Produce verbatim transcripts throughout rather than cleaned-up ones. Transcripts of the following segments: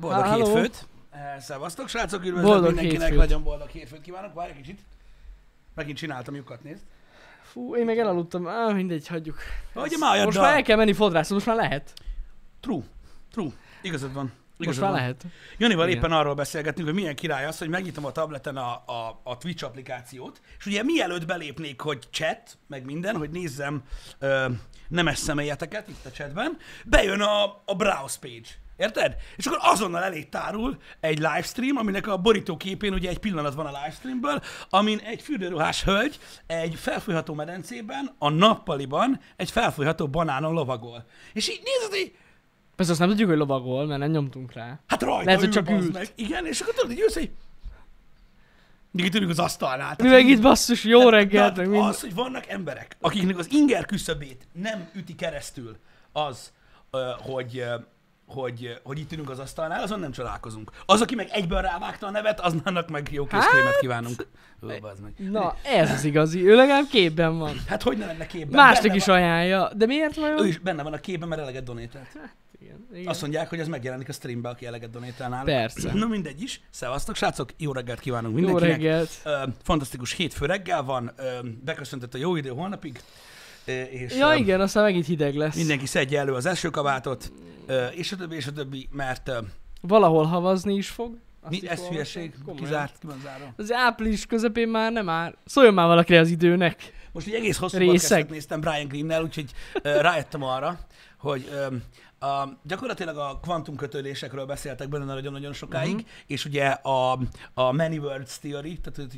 Boldog Há, hétfőt. Szevasztok, srácok, üdvözlök mindenkinek. Hétfőt. Nagyon boldog hétfőt kívánok. Várj egy kicsit. Megint csináltam lyukat, nézd. Fú, én meg elaludtam. Á, mindegy, hagyjuk. Ezt, májad, most de... már el kell menni fodrászul, most már lehet. True. True. Igazad van. Igazad most már lehet. Janival éppen arról beszélgetünk, hogy milyen király az, hogy megnyitom a tableten a, a, a Twitch applikációt, és ugye mielőtt belépnék, hogy chat, meg minden, hogy nézzem ö, nemes személyeteket itt a chatben, bejön a, a browse page. Érted? És akkor azonnal elég tárul egy livestream, aminek a borítóképén ugye egy pillanat van a livestreamből, amin egy fürdőruhás hölgy egy felfújható medencében, a nappaliban egy felfújható banánon lovagol. És így nézd, így... Persze azt nem tudjuk, hogy lovagol, mert nem nyomtunk rá. Hát rajta lehet, ül, csak ült. Meg. Igen, és akkor tudod, így ülsz, így... Mindig ülünk az asztalnál. Mi meg itt basszus, jó reggelt, meg minden. Az, hogy vannak emberek, akiknek az inger küszöbét nem üti keresztül az, hogy... Hogy, hogy itt ülünk az asztalnál, azon nem csodálkozunk. Az, aki meg egyből rávágta a nevet, az annak meg jó készkrémet hát... kívánunk. Ó, bazd meg. Na, ez az igazi. Ő legalább képben van. Hát hogy ne lenne képben? Másnak is van... ajánlja. De miért vajon? Ő is benne van a képben, mert eleget donételt. Hát, igen, igen. Azt mondják, hogy ez megjelenik a streambe, aki eleget donétál nálunk. Persze. Na mindegy is. Szevasztok, srácok. Jó reggelt kívánunk mindenkinek. Jó reggelt. Ö, fantasztikus hétfő reggel van. Ö, beköszöntött a jó idő holnapig. És, ja igen, aztán megint hideg lesz. Mindenki szedje elő az esőkabátot, és a többi, és a többi, mert... Valahol havazni is fog. Azt ez hülyeség, kizárt, ki van zárva. Az április közepén már nem áll. Szóljon már valakire az időnek. Most egy egész hosszú podcastot néztem Brian Greennel, úgyhogy rájöttem arra, hogy a, a, gyakorlatilag a kvantumkötődésekről beszéltek benne nagyon-nagyon sokáig, uh-huh. és ugye a, a Many Worlds Theory, tehát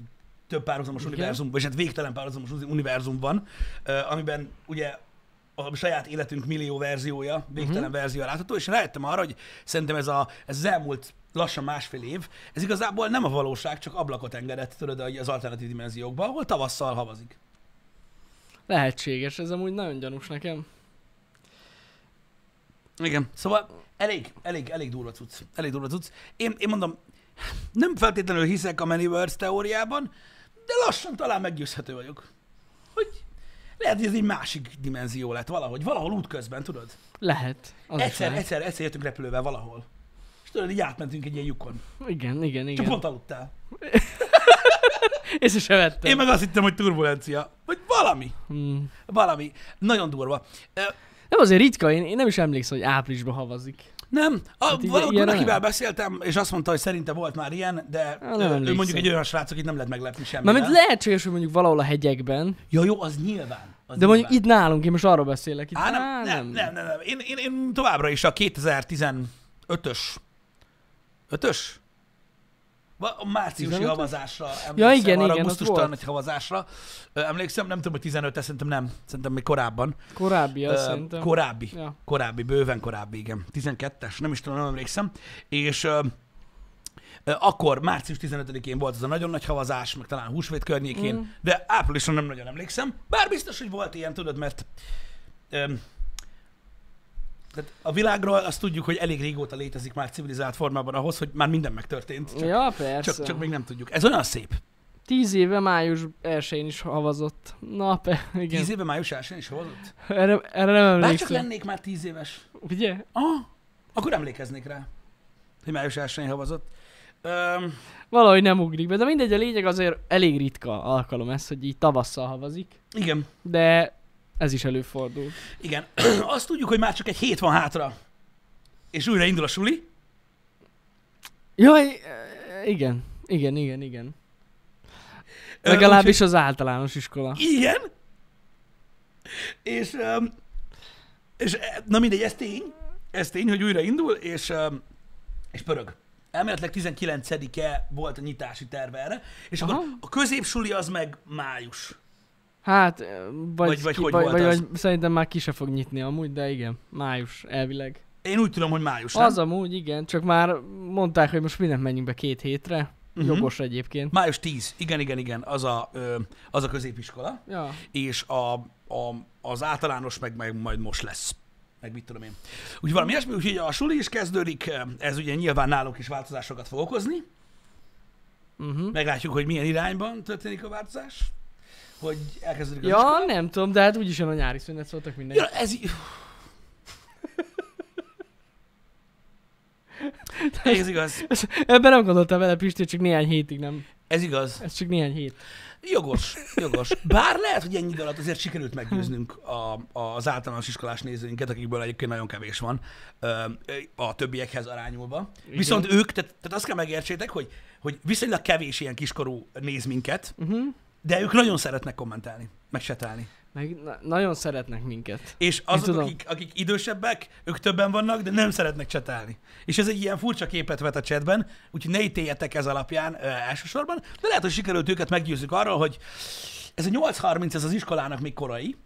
több párhuzamos okay. univerzum, vagy hát végtelen párhuzamos univerzum van, uh, amiben ugye a saját életünk millió verziója, végtelen uh-huh. verzió látható, és rájöttem arra, hogy szerintem ez, a, ez az elmúlt lassan másfél év, ez igazából nem a valóság, csak ablakot engedett tőled az alternatív dimenziókba, ahol tavasszal havazik. Lehetséges, ez amúgy nagyon gyanús nekem. Igen, szóval elég, elég, elég durva cucc. Elég durva cucc. Én, én mondom, nem feltétlenül hiszek a Manyverse teóriában, de lassan talán meggyőzhető vagyok. Hogy lehet, hogy ez egy másik dimenzió lett valahogy. Valahol útközben, tudod? Lehet. Egyszer, egyszer, egyszer jöttünk repülővel valahol. És tudod, így átmentünk egy ilyen lyukon. Igen, igen, igen. Csak pont aludtál. Észre sem vettem. Én meg azt hittem, hogy turbulencia. Vagy valami. Hmm. Valami. Nagyon durva. Nem azért ritka, én, én nem is emlékszem, hogy áprilisban havazik. Nem, hát valóban akivel beszéltem, és azt mondta, hogy szerinte volt már ilyen, de nem ő, nem ő mondjuk egy olyan srác, akit nem lehet meglepni semmi. Mert lehetséges, hogy mondjuk valahol a hegyekben. Ja, jó, az nyilván. Az de nyilván. Mondjuk itt nálunk, én most arról beszélek. Itt Á, nem, á, nem, nem, nem, nem. Én, én, én továbbra is a kétezer-tizenötös ötös? A márciusi havazásra emlékszem, ja, igen, arra augusztustalan egy havazásra emlékszem, nem tudom, hogy tizenötös, szerintem nem, szerintem még korábban. Korábbi, uh, szerintem. Korábbi, ja. korábbi, bőven korábbi, igen. tizenkettes, nem is tudom, nem emlékszem. És uh, akkor március tizenötödikén volt az a nagyon nagy havazás, meg talán húsvét környékén, mm. de áprilison nem nagyon emlékszem. Bár biztos, hogy volt ilyen, tudod, mert... Um, Tehát a világról azt tudjuk, hogy elég régóta létezik már civilizált formában ahhoz, hogy már minden megtörtént. Csak, ja, persze. Csak, csak még nem tudjuk. Ez olyan szép. Tíz éve május elsején is havazott. Na, pe, igen. Tíz éve május elsején is havazott? Erre, erre nem emlékszem. Bárcsak lennék már tíz éves. Ugye? Ah, akkor emlékeznék rá, hogy május elsején havazott. Öm... Valahogy nem ugrik be, de mindegy, a lényeg azért elég ritka alkalom ez, hogy így tavasszal havazik. Igen. De... Ez is előfordul. Igen. Azt tudjuk, hogy már csak egy hét van hátra, és újra indul a suli. Jaj, igen. Igen, igen, igen. Legalábbis az általános iskola. Igen. És, és na mindegy, ez tény. Ez tény, hogy újra indul, és, és pörög. Elméletileg tizenkilencedike volt a nyitási terve erre, és aha. akkor a középsuli az meg május. Hát, vagy, vagy, vagy, ki, hogy vagy, vagy, vagy szerintem már ki se fog nyitni amúgy, de igen, május elvileg. Én úgy tudom, hogy május, nem? Az amúgy, igen, csak már mondták, hogy most mindent menjünk be két hétre, uh-huh. jogos egyébként. május tíz, igen, igen, igen, az a, ö, az a középiskola, ja. és a, a, az általános meg, meg majd most lesz, meg mit tudom én. Úgy valami ilyesmi, úgyhogy a suli is kezdődik, ez ugye nyilván nálunk is változásokat fog okozni. Uh-huh. Meglátjuk, hogy milyen irányban történik a változás. Hogy elkezdődik az ja, iskolát. Nem tudom, de hát úgyis a nyári szünet szóltak mindenki. Ja, ez... Ez igaz. Ebben nem gondoltam vele, Pisti, csak néhány hétig nem. Ez igaz. Ez csak néhány hét. Jogos, jogos. Bár lehet, hogy ennyi idő alatt azért sikerült meggyőznünk a, az általános iskolás nézőinket, akikből egyébként nagyon kevés van a többiekhez arányulva. Igen. Viszont ők, tehát, tehát azt kell megértsétek, hogy, hogy viszonylag kevés ilyen kiskorú néz minket, uh-huh. de ők nagyon szeretnek kommentálni, megsetálni. Meg na- nagyon szeretnek minket. És azok, akik, akik idősebbek, ők többen vannak, de nem szeretnek csetálni. És ez egy ilyen furcsa képet vet a csetben, úgyhogy ne ítéljetek ez alapján ö, elsősorban, de lehet, hogy sikerült őket meggyőzzük arról, hogy ez a nyolc harminc, ez az iskolának még korai.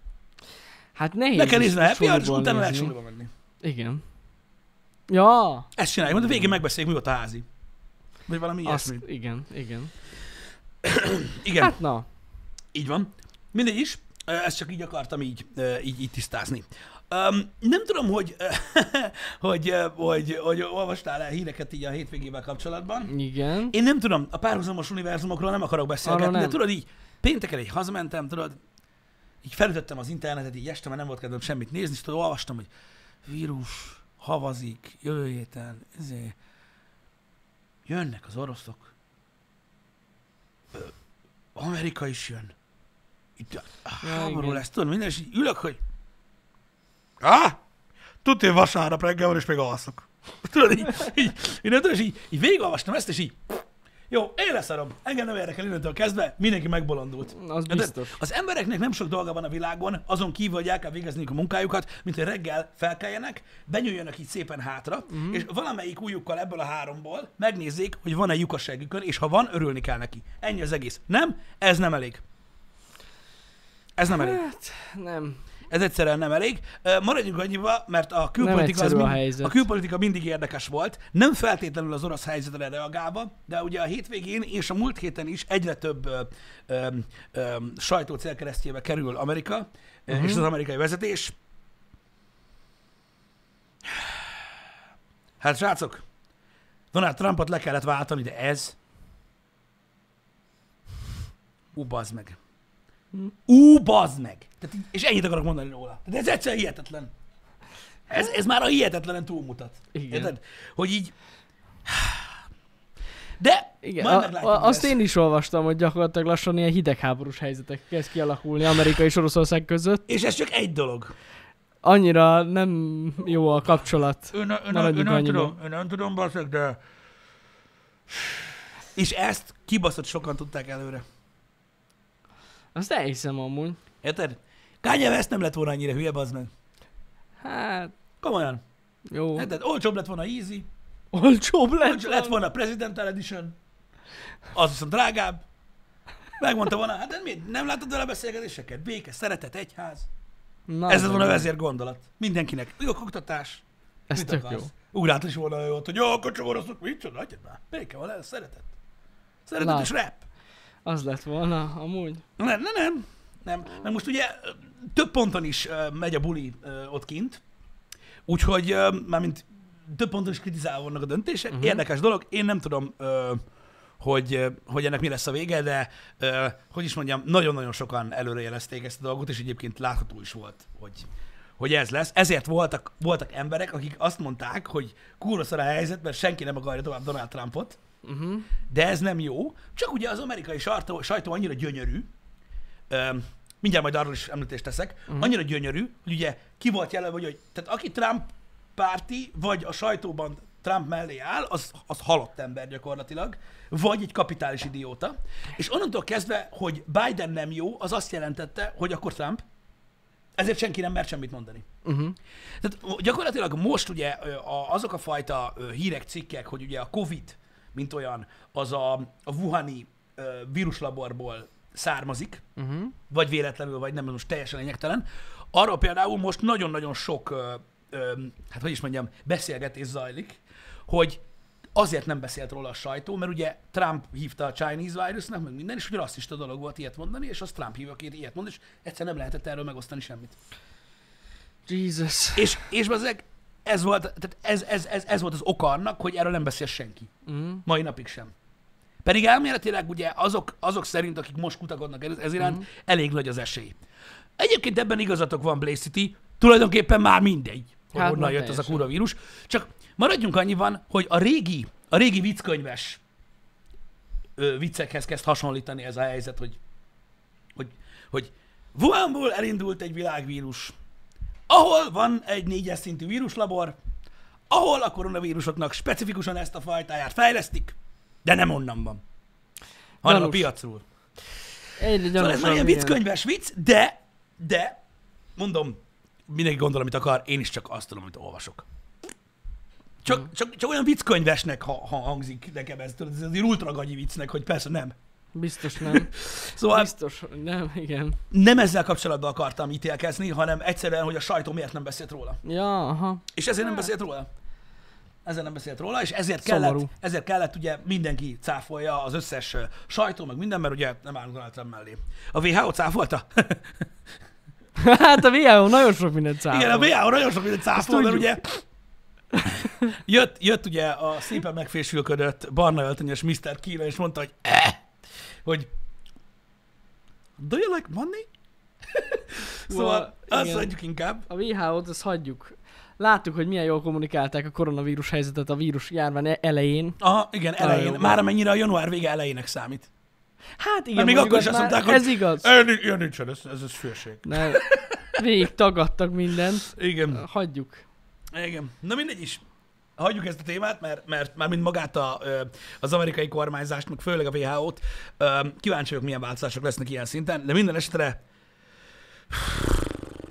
Hát nehéz. Ne kell nézni a happy hour, és utána lehet suliba menni. Igen. Ja. Ezt csináljuk, mert a végén megbeszéljük, mi volt a házi. Vagy valami ilyesmi. Igen, igen. Igen. Hát na. Így van. Mindegy is. Ezt csak így akartam így, így, így tisztázni. Um, nem tudom, hogy, hogy, hogy, hogy olvastál-e híreket így a hétvégével kapcsolatban. Igen. Én nem tudom, a párhuzamos univerzumokról nem akarok beszélgetni, nem. De tudod így, pénteken így hazamentem, tudod, így felütöttem az internetet, így este, mert nem volt kedvem semmit nézni, és tudod, olvastam, hogy vírus, havazik, jövő héten, ezért jönnek az oroszok. Amerika is jön. Itt a ja, háború igen. lesz, tudom, minden, és így ülök, hogy ah, tudod, én vasárnap reggel van, és még alszok. Tudod, így, így, így, nem tudom, és így, így végigolvastam ezt, és így jó, én leszarom, engem nem érdekel innentől kezdve, mindenki megbolondult. Az biztos. Az embereknek nem sok dolga van a világon, azon kívül, hogy el kell végezniük a munkájukat, mint hogy reggel felkeljenek, benyúljanak így szépen hátra, mm-hmm. és valamelyik ujjukkal ebből a háromból megnézzék, hogy van-e lyuk a segükön, és ha van, örülni kell neki. Ennyi az egész. Nem? Ez nem elég. Ez nem elég. Hát, nem. Ez egyszerűen nem elég. Maradjunk annyiba, mert a külpolitika, az mind, a, a külpolitika mindig érdekes volt. Nem feltétlenül az orosz helyzetre reagálva, de ugye a hétvégén és a múlt héten is egyre több ö, ö, ö, sajtó célkeresztjébe kerül Amerika, uh-huh. és az amerikai vezetés. Hát srácok, Donald Trumpot le kellett váltani, de ez... Ú, bazd meg. Ú, bazd meg! Tehát, és ennyit akarok mondani róla. Tehát ez egyszerűen hihetetlen. Ez, ez már a hihetetlenen túlmutat. Igen. Érted? Hogy így... De igen, a, a, azt én is olvastam, hogy gyakorlatilag lassan ilyen hidegháborús helyzetek kezd kialakulni Amerika és Oroszország között. És ez csak egy dolog. Annyira nem jó a kapcsolat. Ön, ön, ön, ön, nem, tudom, ön nem tudom, baszok, de... És ezt kibaszott sokan tudták előre. Azt elhiszem amúgy. Érted? Kanye West nem lett volna annyira hülye, bazd meg. Hát... Komolyan. Jó. Érted? Olcsóbb lett volna Easy. Olcsóbb lett, Olcsóbb lett volna Presidential Edition. Az viszont drágább. Megmondta volna, hát nem, nem látod vele beszélgetéseket? Béke, szeretet, egyház. Na, ez lett volna vezér gondolat. Mindenkinek. Jó oktatás. Ez mit tök akarsz? Jó. Ugrát is volna jó, hogy jó, kocsó oroszok, mit csoda, adjad már. Béke van, ez szeretet. Szeretet na. És rap. Az lett volna, amúgy. Nem, nem, nem. nem. Mert most ugye több ponton is uh, megy a buli uh, ott kint, úgyhogy uh, mármint több ponton is kritizálva vannak a döntések. Uh-huh. Érdekes dolog. Én nem tudom, uh, hogy, uh, hogy ennek mi lesz a vége, de uh, hogy is mondjam, nagyon-nagyon sokan előrejelezték ezt a dolgot, és egyébként látható is volt, hogy, hogy ez lesz. Ezért voltak, voltak emberek, akik azt mondták, hogy kurva szar a helyzet, mert senki nem akarja tovább Donald Trumpot, uh-huh. de ez nem jó. Csak ugye az amerikai sajtó, sajtó annyira gyönyörű, öm, mindjárt majd arról is említést teszek, uh-huh. annyira gyönyörű, hogy ugye ki volt jelölve, hogy, hogy tehát aki Trump párti, vagy a sajtóban Trump mellé áll, az, az halott ember gyakorlatilag, vagy egy kapitális idióta. És onnantól kezdve, hogy Biden nem jó, az azt jelentette, hogy akkor Trump, ezért senki nem mert semmit mondani. Uh-huh. Tehát gyakorlatilag most ugye azok a fajta hírek, cikkek, hogy ugye a Covid mint olyan, az a, a wuhani uh, víruslaborból származik, uh-huh. vagy véletlenül, vagy nem, most teljesen lényegtelen. Arról például most nagyon-nagyon sok, uh, um, hát hogy is mondjam, beszélgetés zajlik, hogy azért nem beszélt róla a sajtó, mert ugye Trump hívta a Chinese virusnak, meg minden, és ugye rasszista dolog volt ilyet mondani, és az Trump hívja, két ilyet mond, és egyszer nem lehetett erről megosztani semmit. Jesus. És, és ezek Ez volt, tehát ez, ez, ez, ez volt az oka annak, hogy erről nem beszél senki. Mm. Mai napig sem. Pedig elméletileg ugye azok, azok szerint, akik most kutakodnak ez, ez iránt, mm. elég nagy az esély. Egyébként ebben igazatok van, Blaze City, tulajdonképpen már mindegy. hogy hát, honnan jött teljesen. Az a kurva vírus. Csak maradjunk annyiban, hogy a régi, a régi vicckönyves ö, viccekhez kezd hasonlítani ez a helyzet, hogy, hogy, hogy Wuhanból elindult egy világvírus, ahol van egy négyes szintű víruslabor, ahol a koronavírusoknak specifikusan ezt a fajtáját fejlesztik, de nem onnan van, hanem gyanús. A piacról. Egy, szóval ez már ilyen vicckönyves vicc, de, de, mondom, mindenki gondol, amit akar, én is csak azt tudom, amit olvasok. Csak, hmm. csak, csak olyan vicckönyvesnek ha, ha hangzik nekem ez, ez azért ultragagyi viccnek, hogy persze nem. Biztos nem. Szóval biztos nem, igen. Nem ezzel kapcsolatban akartam ítélkezni, hanem egyszerűen, hogy a sajtó miért nem beszélt róla. Ja, aha. És ezért nem beszélt róla. Ezért nem beszélt róla, és ezért kellett, ezért kellett ugye mindenki cáfolja, az összes sajtó, meg minden, mert ugye nem állunk alá mellé. A vé há o cáfolta? Hát a vé há o nagyon sok mindent cáfol. Igen, a vé há o nagyon sok mindent cáfol, mert ugye jött, jött ugye a szépen megfésülködött barna öltönyös miszter Kína, és mondta, hogy eh, hogy do you like money? Szóval well, azt hagyjuk inkább. A vé há o-t azt hagyjuk. Láttuk, hogy milyen jól kommunikálták a koronavírus helyzetet a vírus járvány elején. Aha, igen, elején. Már amennyire a január vége elejének számít. Hát igen. Mert még akkor is azt mondták, hogy ez igaz. Ilyen nincsen, ez, ez, ez főség. Nem. Végig tagadtak mindent. Igen. Hagyjuk. Igen. Na mindegy is. Hagyjuk ezt a témát, mert, mert már mind magát a, az amerikai kormányzást, meg főleg a vé há o-t, kíváncsi vagyok, milyen változások lesznek ilyen szinten, de minden esetre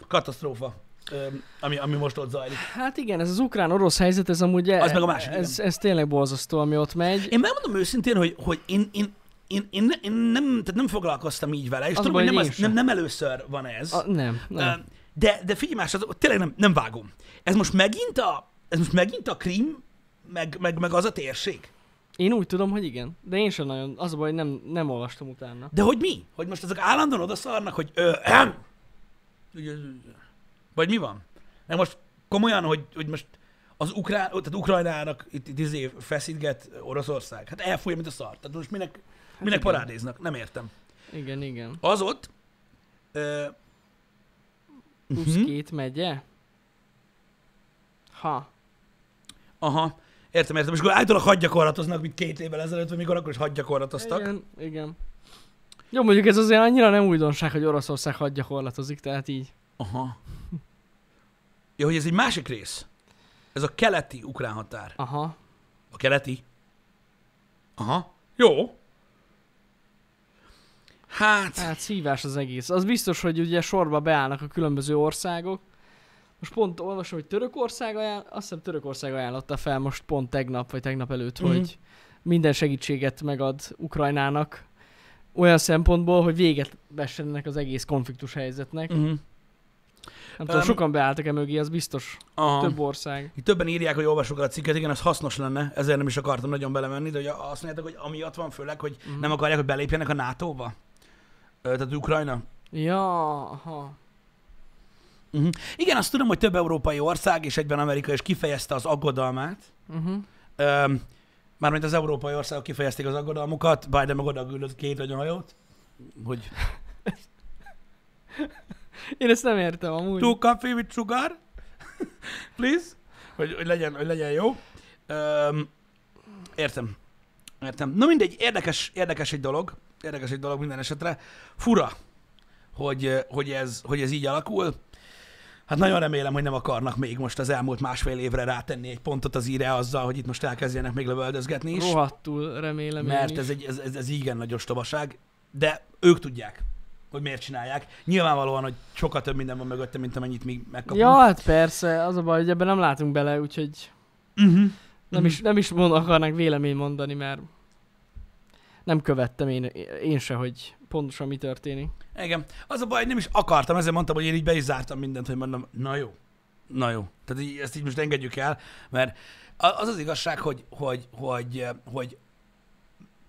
katasztrófa, ami, ami most ott zajlik. Hát igen, ez az ukrán-orosz helyzet, ez amúgy az e, meg a másik, ez, ez tényleg borzasztó, ami ott megy. Én megmondom őszintén, hogy, hogy én, én, én, én, én nem, tehát nem foglalkoztam így vele, és az tudom, hogy nem, az, nem, nem először van ez. A, nem, nem. De, de figyelj más, az, tényleg nem, nem vágom. Ez most megint a Ez most megint a Krím, meg, meg, meg az a térség? Én úgy tudom, hogy igen. De én sem nagyon. Az a baj, hogy nem, nem olvastam utána. De hogy mi? Hogy most ezek állandóan odaszarnak, hogy ö, em, vagy mi van? Meg most komolyan, hogy, hogy most az ukrán, tehát Ukrajnának itt, itt tíz év feszítget Oroszország. Hát elfújja, mint a szar. Tehát most minek, minek hát parádéznak? Nem értem. Igen, igen. Az ott... Ö, huszonkettő uh-huh. megye? Ha. Aha, értem, értem. És akkor általában hadgyakorlatoznak, mint két évvel ezelőtt, vagy mikor akkor is hadgyakorlatoztak. Igen, igen. Jó, mondjuk ez azért annyira nem újdonság, hogy Oroszország hadgyakorlatozik, tehát így. Aha. Jó, hogy ez egy másik rész. Ez a keleti ukrán határ. Aha. A keleti? Aha. Jó. Hát... Hát szívás az egész. Az biztos, hogy ugye sorba beállnak a különböző országok. Most pont olvasom, hogy Törökország ajánl... azt hiszem Törökország ajánlotta fel most pont tegnap, vagy tegnap előtt, mm-hmm. hogy minden segítséget megad Ukrajnának olyan szempontból, hogy véget vessen ennek az egész konfliktus helyzetnek. Mm-hmm. Nem tudom, um, sokan beálltak e mögé, az biztos. Aha. Több ország. Itt többen írják, hogy olvasok el a cikket, igen, ez hasznos lenne, ezért nem is akartam nagyon belemenni, de hogy azt mondjátok, hogy amiatt van főleg, hogy mm-hmm. nem akarják, hogy belépjenek a nátóba. Tehát Ukrajna. Ja, aha. Uh-huh. Igen, azt tudom, hogy több európai ország, és egyben Amerika is kifejezte az aggodalmát. Uh-huh. Mármint az európai országok kifejezték az aggodalmukat, Biden meg oda küldött két anyahajót. Hogy... Én ezt nem értem amúgy. Two coffee with sugar, please. Hogy, hogy, legyen, hogy legyen jó. Um, értem. Értem. Na mindegy, érdekes, érdekes egy dolog. Érdekes egy dolog minden esetre. Fura, hogy, hogy, ez, hogy ez így alakul. Hát nagyon remélem, hogy nem akarnak még most az elmúlt másfél évre rátenni egy pontot az íre azzal, hogy itt most elkezdjenek még lövöldözgetni is. Rohadtul remélem. Mert ez, egy, ez, ez, ez igen nagy ostobaság, de ők tudják, hogy miért csinálják. Nyilvánvalóan, hogy sokkal több minden van mögötte, mint amennyit mi megkapunk. Ja, hát persze, az a baj, hogy ebben nem látunk bele, úgyhogy uh-huh. nem uh-huh. is, nem is mond, akarnak vélemény mondani, mert nem követtem én, én se, hogy pontosan mi történik. Igen. Az a baj, nem is akartam, ezért mondtam, hogy én így be is zártam mindent, hogy mondom, na jó, na jó. Tehát így, ezt így most engedjük el, mert az az igazság, hogy, hogy, hogy, hogy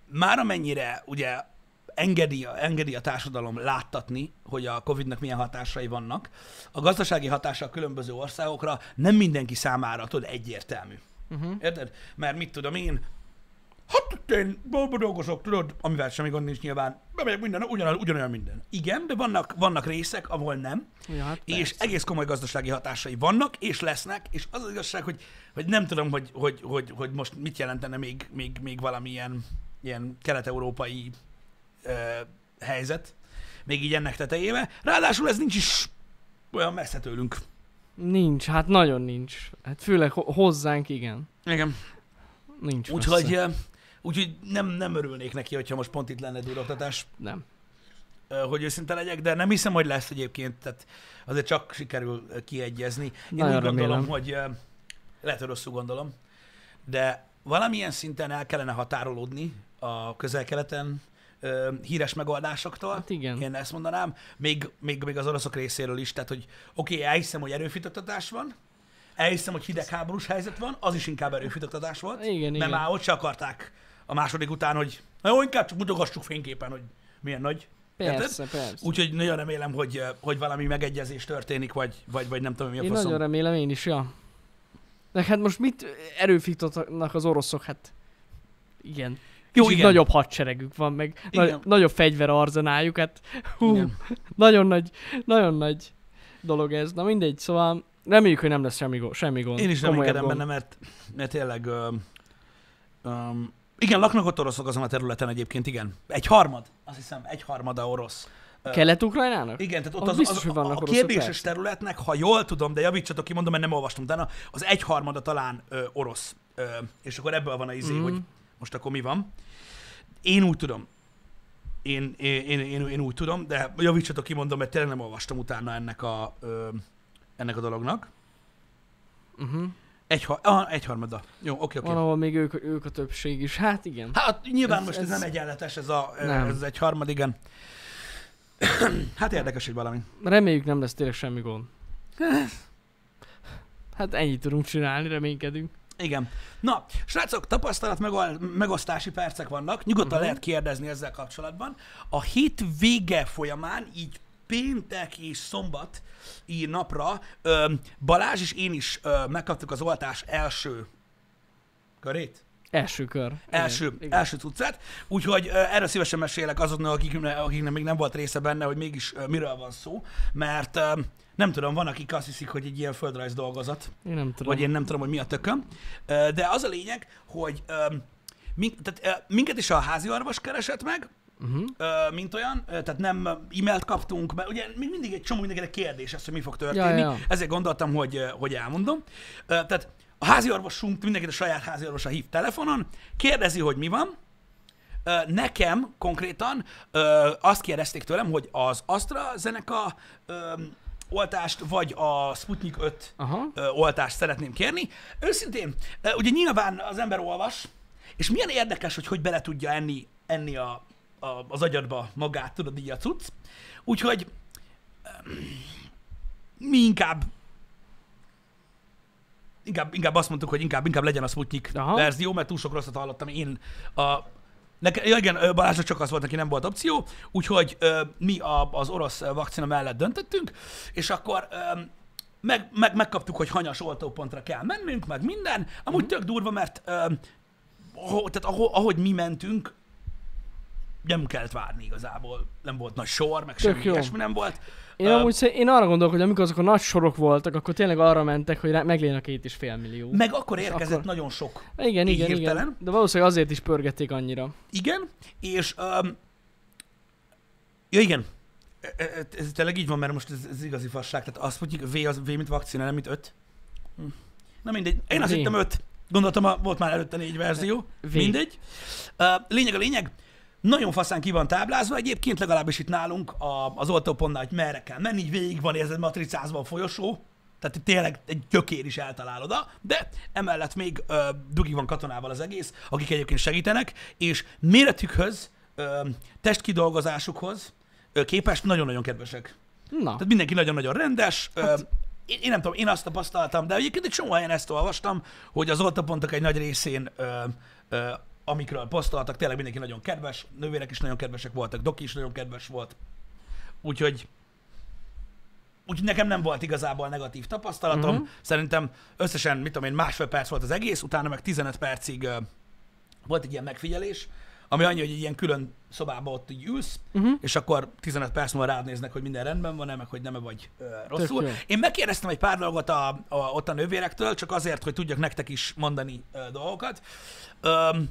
már amennyire ugye engedi, engedi a társadalom láttatni, hogy a Covidnak milyen hatásai vannak, a gazdasági hatása a különböző országokra nem mindenki számára tud egyértelmű. Uh-huh. Érted? Mert mit tudom én, Hát én dolgozok, tudod, amivel semmi gond nincs nyilván. Bemegyek minden, ugyanaz, ugyanolyan minden. Igen, de vannak, vannak részek, ahol nem, ja, hát és persze. Egész komoly gazdasági hatásai vannak, és lesznek, és az az igazság, hogy, hogy nem tudom, hogy, hogy, hogy, hogy most mit jelentene még, még, még valamilyen ilyen kelet-európai ö, helyzet, még így ennek tetejébe. Ráadásul ez nincs is olyan messze tőlünk. Nincs, hát nagyon nincs. Hát főleg hozzánk, igen. Igen. Nincs úgyhogy, úgyhogy nem, nem örülnék neki, hogyha most pont itt lenne duroktatás. Nem. Hogy őszinte legyek, de nem hiszem, hogy lesz egyébként. Tehát azért csak sikerül kiegyezni. Én nagyon úgy remélem. Gondolom, hogy lehet, hogy rosszul gondolom, de valamilyen szinten el kellene határolódni a közel-keleten híres megoldásoktól. Hát igen. Én ezt mondanám. Még, még, még az oroszok részéről is. Tehát, hogy oké, okay, elhiszem, hogy erőfitoktatás van, elhiszem, hogy hidegháborús helyzet van, az is inkább erőfitoktatás volt, igen, mert igen. Már ott se akarták a második után, hogy na jó, inkább csak mutogassuk fényképen, hogy milyen nagy. Persze, persze. Úgyhogy nagyon remélem, hogy, hogy valami megegyezés történik, vagy, vagy, vagy nem tudom, mi a faszom. Én nagyon remélem én is, ja. De hát most mit erőfitoktatnak az oroszok? Hát igen. Jó, igen. Nagyobb hadseregük van, meg nagy, nagyobb fegyverarzenájuk, hát hú, nagyon nagy, nagyon nagy dolog ez. Na mindegy, szóval reméljük, hogy nem lesz semmi gond. Semmi gond. Én is reménykedem benne, mert, mert tényleg... Um, um, igen, laknak ott oroszok azon a területen egyébként, igen. Egy harmad, azt hiszem, egy harmada orosz. Kelet-Ukrajnának? Igen, tehát ott az, biztos, az, az, a kérdéses persze. Területnek, ha jól tudom, de javítsatok ki, mondom, mert nem olvastam utána, az egy harmada talán ö, orosz. Ö, és akkor ebből van a izé, mm. hogy most akkor mi van. Én úgy tudom. Én, én, én, én, én úgy tudom, de javítsatok ki, mondom, mert tényleg nem olvastam utána ennek a... Ö, ennek a dolognak. Uh-huh. Egy, aha, egyharmada. Jó, oké, oké. Valahol még ők, ők a többség is. Hát igen. Hát nyilván ez, most ez, ez nem egyenletes, ez, a, nem. Ez egyharmad, igen. Hát érdekes, hogy valami. Reméljük nem lesz tényleg semmi gond. Hát ennyit tudunk csinálni, reménykedünk. Igen. Na, srácok, tapasztalat megosztási percek vannak. Nyugodtan uh-huh. lehet kérdezni ezzel kapcsolatban. A hét vége folyamán így péntek és szombat így napra Balázs és én is megkaptuk az oltás első körét. Első kör. Első, igen. első cuccát. Úgyhogy erről szívesen mesélek azoknak, akiknek, akiknek még nem volt része benne, hogy mégis miről van szó, mert nem tudom, van, akik azt hiszik, hogy egy ilyen földrajz dolgozat. Én nem tudom. Vagy én nem tudom, hogy mi a tököm. De az a lényeg, hogy tehát minket is a háziorvos keresett meg, Uh-huh. mint olyan, tehát nem e-mailt kaptunk, mert ugye még mindig egy csomó mindenkinek kérdés az, hogy mi fog történni, ja, ja. Ezért gondoltam, hogy, hogy elmondom. Tehát a háziorvosunk, mindenkit a saját háziorvosa hív telefonon, kérdezi, hogy mi van. Nekem konkrétan azt kérdezték tőlem, hogy az AstraZeneca oltást, vagy a Sputnik öt Aha. oltást szeretném kérni. Őszintén, ugye nyilván az ember olvas, és milyen érdekes, hogy hogy bele tudja enni, enni a az agyadba magát, tudod, így a cucc. Úgyhogy mi inkább, inkább, inkább azt mondtuk, hogy inkább, inkább legyen a Sputnik verzió, mert túl sok rosszat hallottam én. A, nekem, ja igen, Balázsra csak az volt, aki nem volt opció, úgyhogy ö, mi a, az orosz vakcina mellett döntöttünk, és akkor ö, meg, meg, megkaptuk, hogy hanyas oltópontra kell mennünk, meg minden. Amúgy tök durva, mert ö, tehát ahogy, ahogy mi mentünk, nem kellett várni igazából, nem volt nagy sor, meg tök semmi jó. Ilyesmi nem volt. Én, uh, amúgy, én arra gondolok, hogy amikor azok a nagy sorok voltak, akkor tényleg arra mentek, hogy meglén a két és fél millió. Meg akkor érkezett akkor... nagyon sok. Igen, igen, hirtelen. Igen. De valószínűleg azért is pörgették annyira. Igen, és... Um... Ja, igen. Ez tényleg így van, mert most ez, ez igazi fasság. Tehát azt mondjuk, V, az, V mint vakcina, nem mint öt. Na mindegy. Én azt hittem öt. Gondoltam, volt már előtte négy verzió. V. Mindegy. Uh, lényeg a lényeg. Nagyon faszán ki van táblázva, egyébként legalábbis itt nálunk a, az oltópontnál, hogy merre kell menni, így végig van érzed matricázva a folyosó, tehát tényleg egy gyökér is eltalál oda, de emellett még ö, dugig van katonával az egész, akik egyébként segítenek, és méretükhöz, ö, testkidolgozásukhoz ö, képest nagyon-nagyon kedvesek. Na. Tehát mindenki nagyon-nagyon rendes. Hát. Ö, én, én nem tudom, én azt tapasztaltam, de egyébként egy csomó helyen ezt olvastam, hogy az oltópontok egy nagy részén ö, ö, amikről posztoltak, tényleg mindenki nagyon kedves, nővérek is nagyon kedvesek voltak, Doki is nagyon kedves volt. Úgyhogy, úgyhogy nekem nem volt igazából negatív tapasztalatom. Mm-hmm. Szerintem összesen, mit tudom én, másfél perc volt az egész, utána meg tizenöt percig Volt egy ilyen megfigyelés, ami annyi, hogy egy ilyen külön szobában ott így ülsz, uh-huh. és akkor tizenöt perc múlva rád néznek, hogy minden rendben van-e, meg hogy nem-e vagy uh, rosszul. Tök Én megkérdeztem egy pár dolgot a, a, ott a nővérektől, csak azért, hogy tudjak nektek is mondani uh, dolgokat. Um,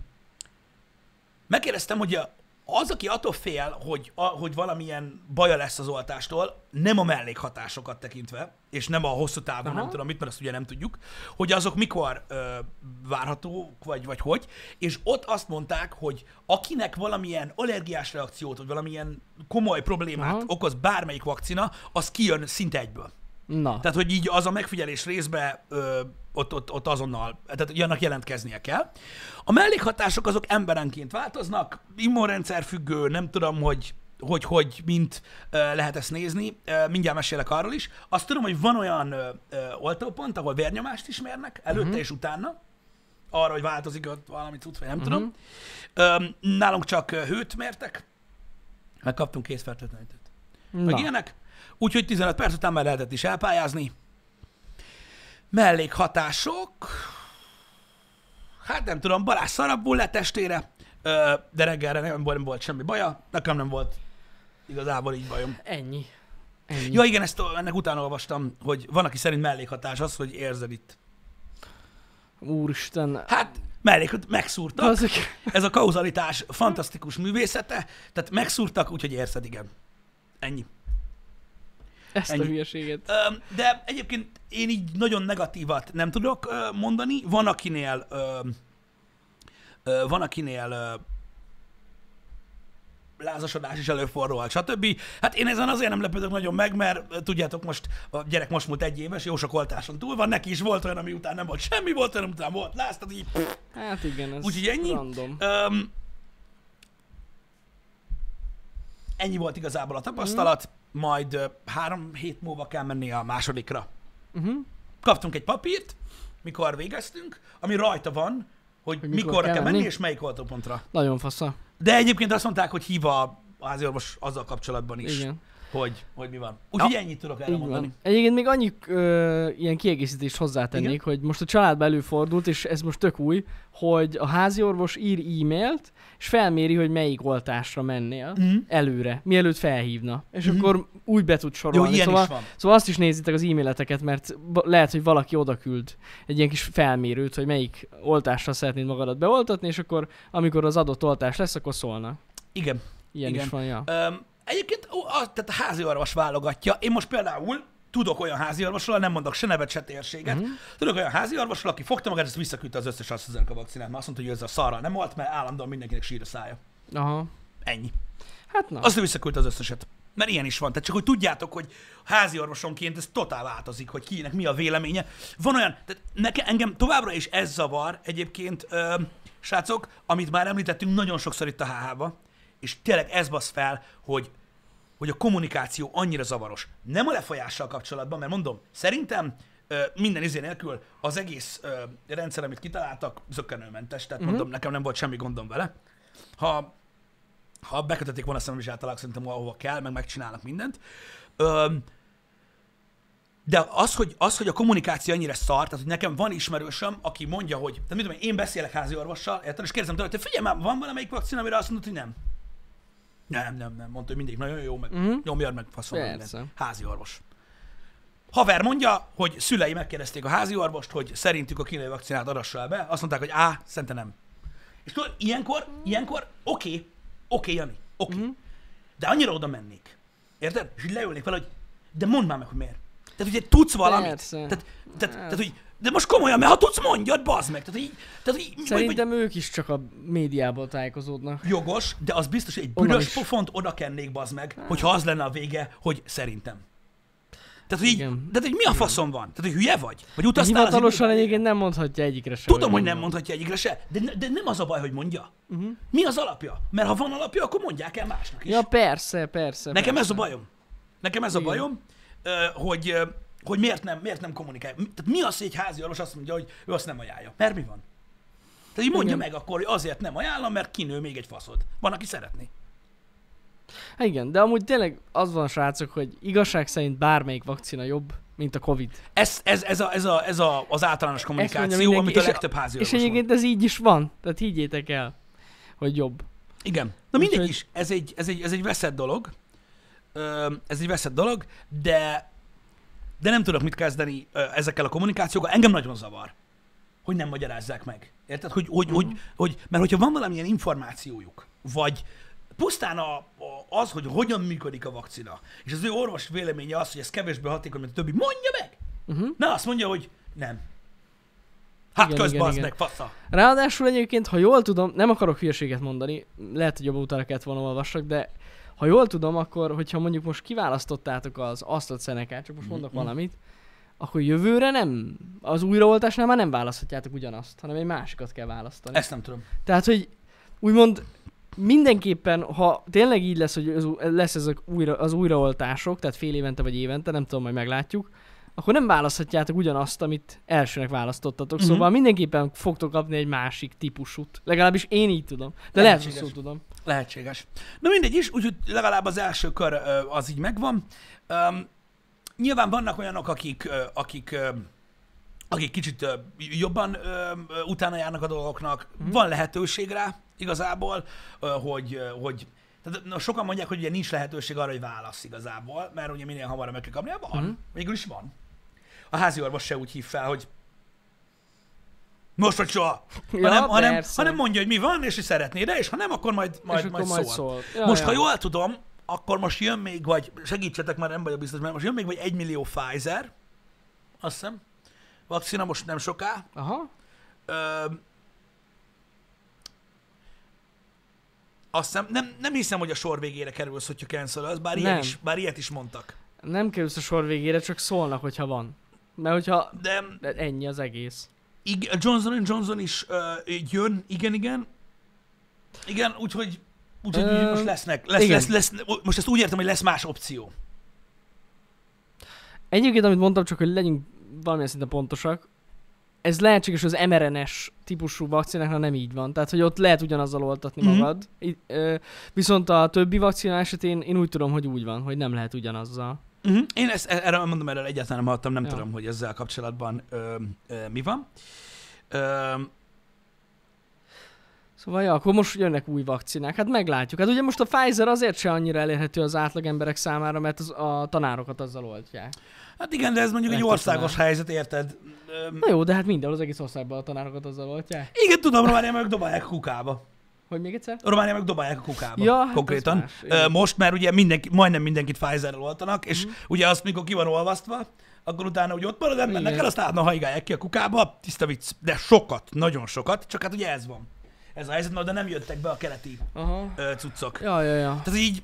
megkérdeztem, hogy a, az, aki attól fél, hogy, a, hogy valamilyen baja lesz az oltástól, nem a mellékhatásokat tekintve, és nem a hosszú távon, Aha. nem tudom mit, mert azt ugye nem tudjuk, hogy azok mikor ö, várhatók, vagy, vagy hogy, és ott azt mondták, hogy akinek valamilyen allergiás reakciót, vagy valamilyen komoly problémát Aha. okoz bármelyik vakcina, az kijön szinte egyből. Na. Tehát, hogy így az a megfigyelés részbe ö, ott, ott, ott azonnal, tehát annak jelentkeznie kell. A mellékhatások azok emberenként változnak, immunrendszer függő, nem tudom, hogy hogy, hogy mint ö, lehet ezt nézni, ö, mindjárt mesélek arról is. Azt tudom, hogy van olyan ö, ö, oltópont, ahol vérnyomást is mérnek, előtte uh-huh. és utána, arra, hogy változik ott valami cucc, vagy nem uh-huh. tudom. Ö, nálunk csak hőt mértek, meg kaptunk kézfertőtlenítőt. Meg ilyenek. Úgyhogy tizenöt perc után már lehetett is elpályázni. Mellékhatások. Hát nem tudom, Balázs szarabbul lett testére, de reggelre nem volt, nem volt semmi baja. Nekem nem volt igazából így bajom. Ennyi. Ennyi. Ja igen, ezt, ennek utána olvastam, hogy van, aki szerint mellékhatás az, hogy érzed itt. Úristen. Hát mellékot megszúrtak. Azok... Ez a kauzalitás fantasztikus művészete. Tehát megszúrtak, úgyhogy érzed, igen. Ennyi. Ezt Ennyi. a hülyeséget. De egyébként én így nagyon negatívat nem tudok mondani. Van, akinél van, akinél lázasodás is előfordul, stb. Hát én ezen azért nem lepődök nagyon meg, mert tudjátok, most a gyerek most múlt egy éves, jó sok oltáson túl van, neki is volt olyan, ami után nem volt semmi, volt olyan, ami után volt láz, tehát így... Hát igen, ez Úgyhogy ennyi. random. Um, ennyi volt igazából a tapasztalat. Mm. Majd uh, három hét múlva kell menni a másodikra. Uh-huh. Kaptunk egy papírt, mikor végeztünk, ami rajta van, hogy, hogy mikor mikorra kell menni, menni, és melyik oltópontra. Nagyon fasza. De egyébként azt mondták, hogy hív a háziorvos azzal kapcsolatban is, Igen. Hogy, hogy mi van. Úgyhogy ja. ennyit tudok elmondani. Egyébként még annyi ö, ilyen kiegészítést hozzátennék, Igen? hogy most a családban előfordult, és ez most tök új, hogy a háziorvos ír e-mailt, és felméri, hogy melyik oltásra mennél mm. előre, mielőtt felhívna. És mm. akkor úgy be tud sorolni. Jó, szóval, szóval azt is nézzétek az e-maileteket, mert lehet, hogy valaki odaküld egy ilyen kis felmérőt, hogy melyik oltásra szeretnéd magadat beoltatni, és akkor amikor az adott oltás lesz, akkor szólna. Igen. Ilyen Igen. is van, ja. Um, Egyébként a, tehát a háziorvos válogatja. Én most például tudok olyan háziorvosról, nem mondok se nevet, se térséget. Mm. Tudok olyan háziorvosról, aki fogta magát, ezt visszaküldte az összes AstraZeneca vakcinát, mert azt mondta, hogy ez a szarral nem volt, mert állandóan mindenkinek sír a szája. Aha. Ennyi. Hát na. Azt visszaküldte az összeset. Mert ilyen is van. Tehát csak hogy tudjátok, hogy háziorvosonként ez totál változik, hogy kinek mi a véleménye. Van olyan, tehát nekem, engem továbbra is ez zavar egyébként, ö, srácok, amit már említettünk nagyon sokszor itt a há há-ba, és tényleg ez basz fel, hogy hogy a kommunikáció annyira zavaros. Nem a lefolyással kapcsolatban, mert mondom, szerintem minden izé nélkül az egész rendszer, amit kitaláltak, zökkenőmentes. Tehát mm-hmm. mondom, nekem nem volt semmi gondom vele. Ha, ha bekötötték volna, szerintem is általában szerintem ahova kell, meg megcsinálnak mindent. De az, hogy, az, hogy a kommunikáció annyira szar, tehát hogy nekem van ismerősöm, aki mondja, hogy tehát mit tudom én, én beszélek háziorvossal, és kérdezem tőle, hogy figyelj már, van valamelyik vakcina, amire azt mondod, hogy nem. Nem, nem, nem. Mondta, hogy mindig nagyon jó, meg uh-huh. nyomjad meg, faszom. Háziorvos. Haver mondja, hogy szülei megkérdezték a háziorvost, hogy szerintük a kínai vakcinát adassa be. Azt mondták, hogy á, szerintem nem. És tudod, ilyenkor, ilyenkor, oké, okay, oké, okay, Jani, oké. Okay. Uh-huh. De annyira oda mennék. Érted? És így leülnék fel, hogy de mondd már meg, hogy miért. Tehát ugye tudsz valamit. Tehát, tehát, tehát, hogy, de most komolyan, mert ha tudsz, mondjad, bazd meg. Tehát, így, tehát, így, Szerintem vagy, vagy... ők is csak a médiából tájékozódnak. Jogos, de az biztos, hogy egy büdös pofont oda kennék, bazd meg, hát. Hogyha az lenne a vége, hogy szerintem. Tehát, hogy, így, tehát, hogy mi a faszom van? Tehát, hogy hülye vagy? Vagy utaztál hivatalosan az... egyébként nem mondhatja egyikre se. Tudom, hogy nem mondhatja egyikre se, de, ne, de nem az a baj, hogy mondja. Uh-huh. Mi az alapja? Mert ha van alapja, akkor mondják el másnak is. Ja, persze, persze. Nekem persze. ez a bajom. Nekem ez Igen. a bajom. Hogy, hogy miért nem, miért nem kommunikálja. Tehát mi az, hogy egy háziorvos azt mondja, hogy ő azt nem ajánlja? Mert mi van? Tehát így mondja Igen. meg akkor, hogy azért nem ajánlom, mert kinő még egy faszod. Van, aki szeretné. Hát igen, de amúgy tényleg az van, srácok, hogy igazság szerint bármelyik vakcina jobb, mint a Covid. Ez, ez, ez, a, ez, a, ez a, az általános kommunikáció, mindenki, amit a legtöbb háziorvos. És egyébként ez így is van, tehát higgyétek el, hogy jobb. Igen. Na mindegy hogy... is, ez egy, ez, egy, ez egy veszett dolog, Ö, ez egy veszett dolog, de, de nem tudok mit kezdeni ezekkel a kommunikációkkal. Engem nagyon zavar, hogy nem magyarázzák meg. Érted? Hogy, hogy, mm. hogy, hogy, mert hogyha van valamilyen információjuk, vagy pusztán a, a, az, hogy hogyan működik a vakcina, és az ő orvos véleménye az, hogy ez kevésbé hatékony, mint a többi, mondja meg! Uh-huh. Na, azt mondja, hogy nem. Hát közbazd meg, fasza! Ráadásul egyébként, ha jól tudom, nem akarok hülyeséget mondani, lehet, hogy jobb utána kellett volna olvassak, de ha jól tudom, akkor, hogyha mondjuk most kiválasztottátok az AstraZenecát, csak most mondok mm-hmm. valamit, akkor jövőre nem, az újraoltásnál már nem választhatjátok ugyanazt, hanem egy másikat kell választani. Ezt nem tudom. Tehát, hogy úgymond mindenképpen, ha tényleg így lesz, hogy az, lesz ez újra, az újraoltások, tehát fél évente vagy évente, nem tudom, majd meglátjuk, akkor nem választhatjátok ugyanazt, amit elsőnek választottatok. Uh-huh. Szóval mindenképpen fogtok kapni egy másik típusút. Legalábbis én így tudom. De lehet, hogy szóval tudom. Lehetséges. Na mindegy is, úgyhogy legalább az első kör az így megvan. Um, Nyilván vannak olyanok, akik, akik, akik kicsit jobban utána járnak a dolgoknak. Mm. Van lehetőség rá igazából, hogy, hogy tehát, na, sokan mondják, hogy ugye nincs lehetőség arra, hogy válasz igazából, mert ugye minél hamarabb meg kell kapni, van, mm. végül is van. A háziorvos se úgy hív fel, hogy most vagy soha, ja, hanem, hanem, hanem mondja, hogy mi van, és hogy szeretné, de és ha nem, akkor majd, majd, akkor majd, majd szól. szól. Ja, most, ja. ha jól tudom, akkor most jön még, vagy segítsetek, már nem vagyok biztos, mert most jön még, vagy egy millió Pfizer, azt hiszem, vakcina most nem soká. Aha. Ö, azt hiszem, nem, nem hiszem, hogy a sor végére kerülsz, hogyha cancelolsz, bár, bár ilyet is mondtak. Nem kerülsz a sor végére, csak szólnak, hogyha van. Mert hogyha de, de ennyi az egész. Igen, Johnson és Johnson is uh, jön, igen, igen. Igen, úgyhogy Úgyhogy Ö... most lesznek, lesz, lesz, lesz, most ezt úgy értem, hogy lesz más opció. Egyébként, amit mondtam, csak hogy legyünk valamilyen szinten pontosak, ez lehetséges, hogy az em er en es típusú vakcináknál nem így van. Tehát, hogy ott lehet ugyanazzal oltatni mm-hmm. magad. Itt, ö, viszont a többi vakcina esetén én úgy tudom, hogy úgy van, hogy nem lehet ugyanazzal. Mm-hmm. Én ezt erre mondom, erről egyáltalán nem hallottam, nem ja. tudom, hogy ezzel kapcsolatban ö, ö, mi van. Ö, Szóval ja, akkor most jönnek új vakcinák, hát meglátjuk. Hát ugye most a Pfizer azért se annyira elérhető az átlagemberek számára, mert az, a tanárokat azzal oltják. Hát igen, de ez mondjuk egy országos helyzet, érted? Na jó, de hát mindenhol az egész országban a tanárokat azzal oltják. Igen, tudom, Románia meg dobálják a kukába. Hogy még egyszer? Románia meg dobálják a kukába, ja, hát konkrétan. Más, most már ugye mindenki, majdnem mindenkit Pfizerrel oltanak, és mm. ugye azt, mikor ki van olvasztva, akkor utána ugye ott marad embernek el, azt látna, hajgálják ki a kukába, tiszta vicc. De sokat, nagyon sokat, csak hát ugye ez van. Ez a helyzet, de nem jöttek be a keleti Aha. cuccok. Ja, ja, ja. Tehát így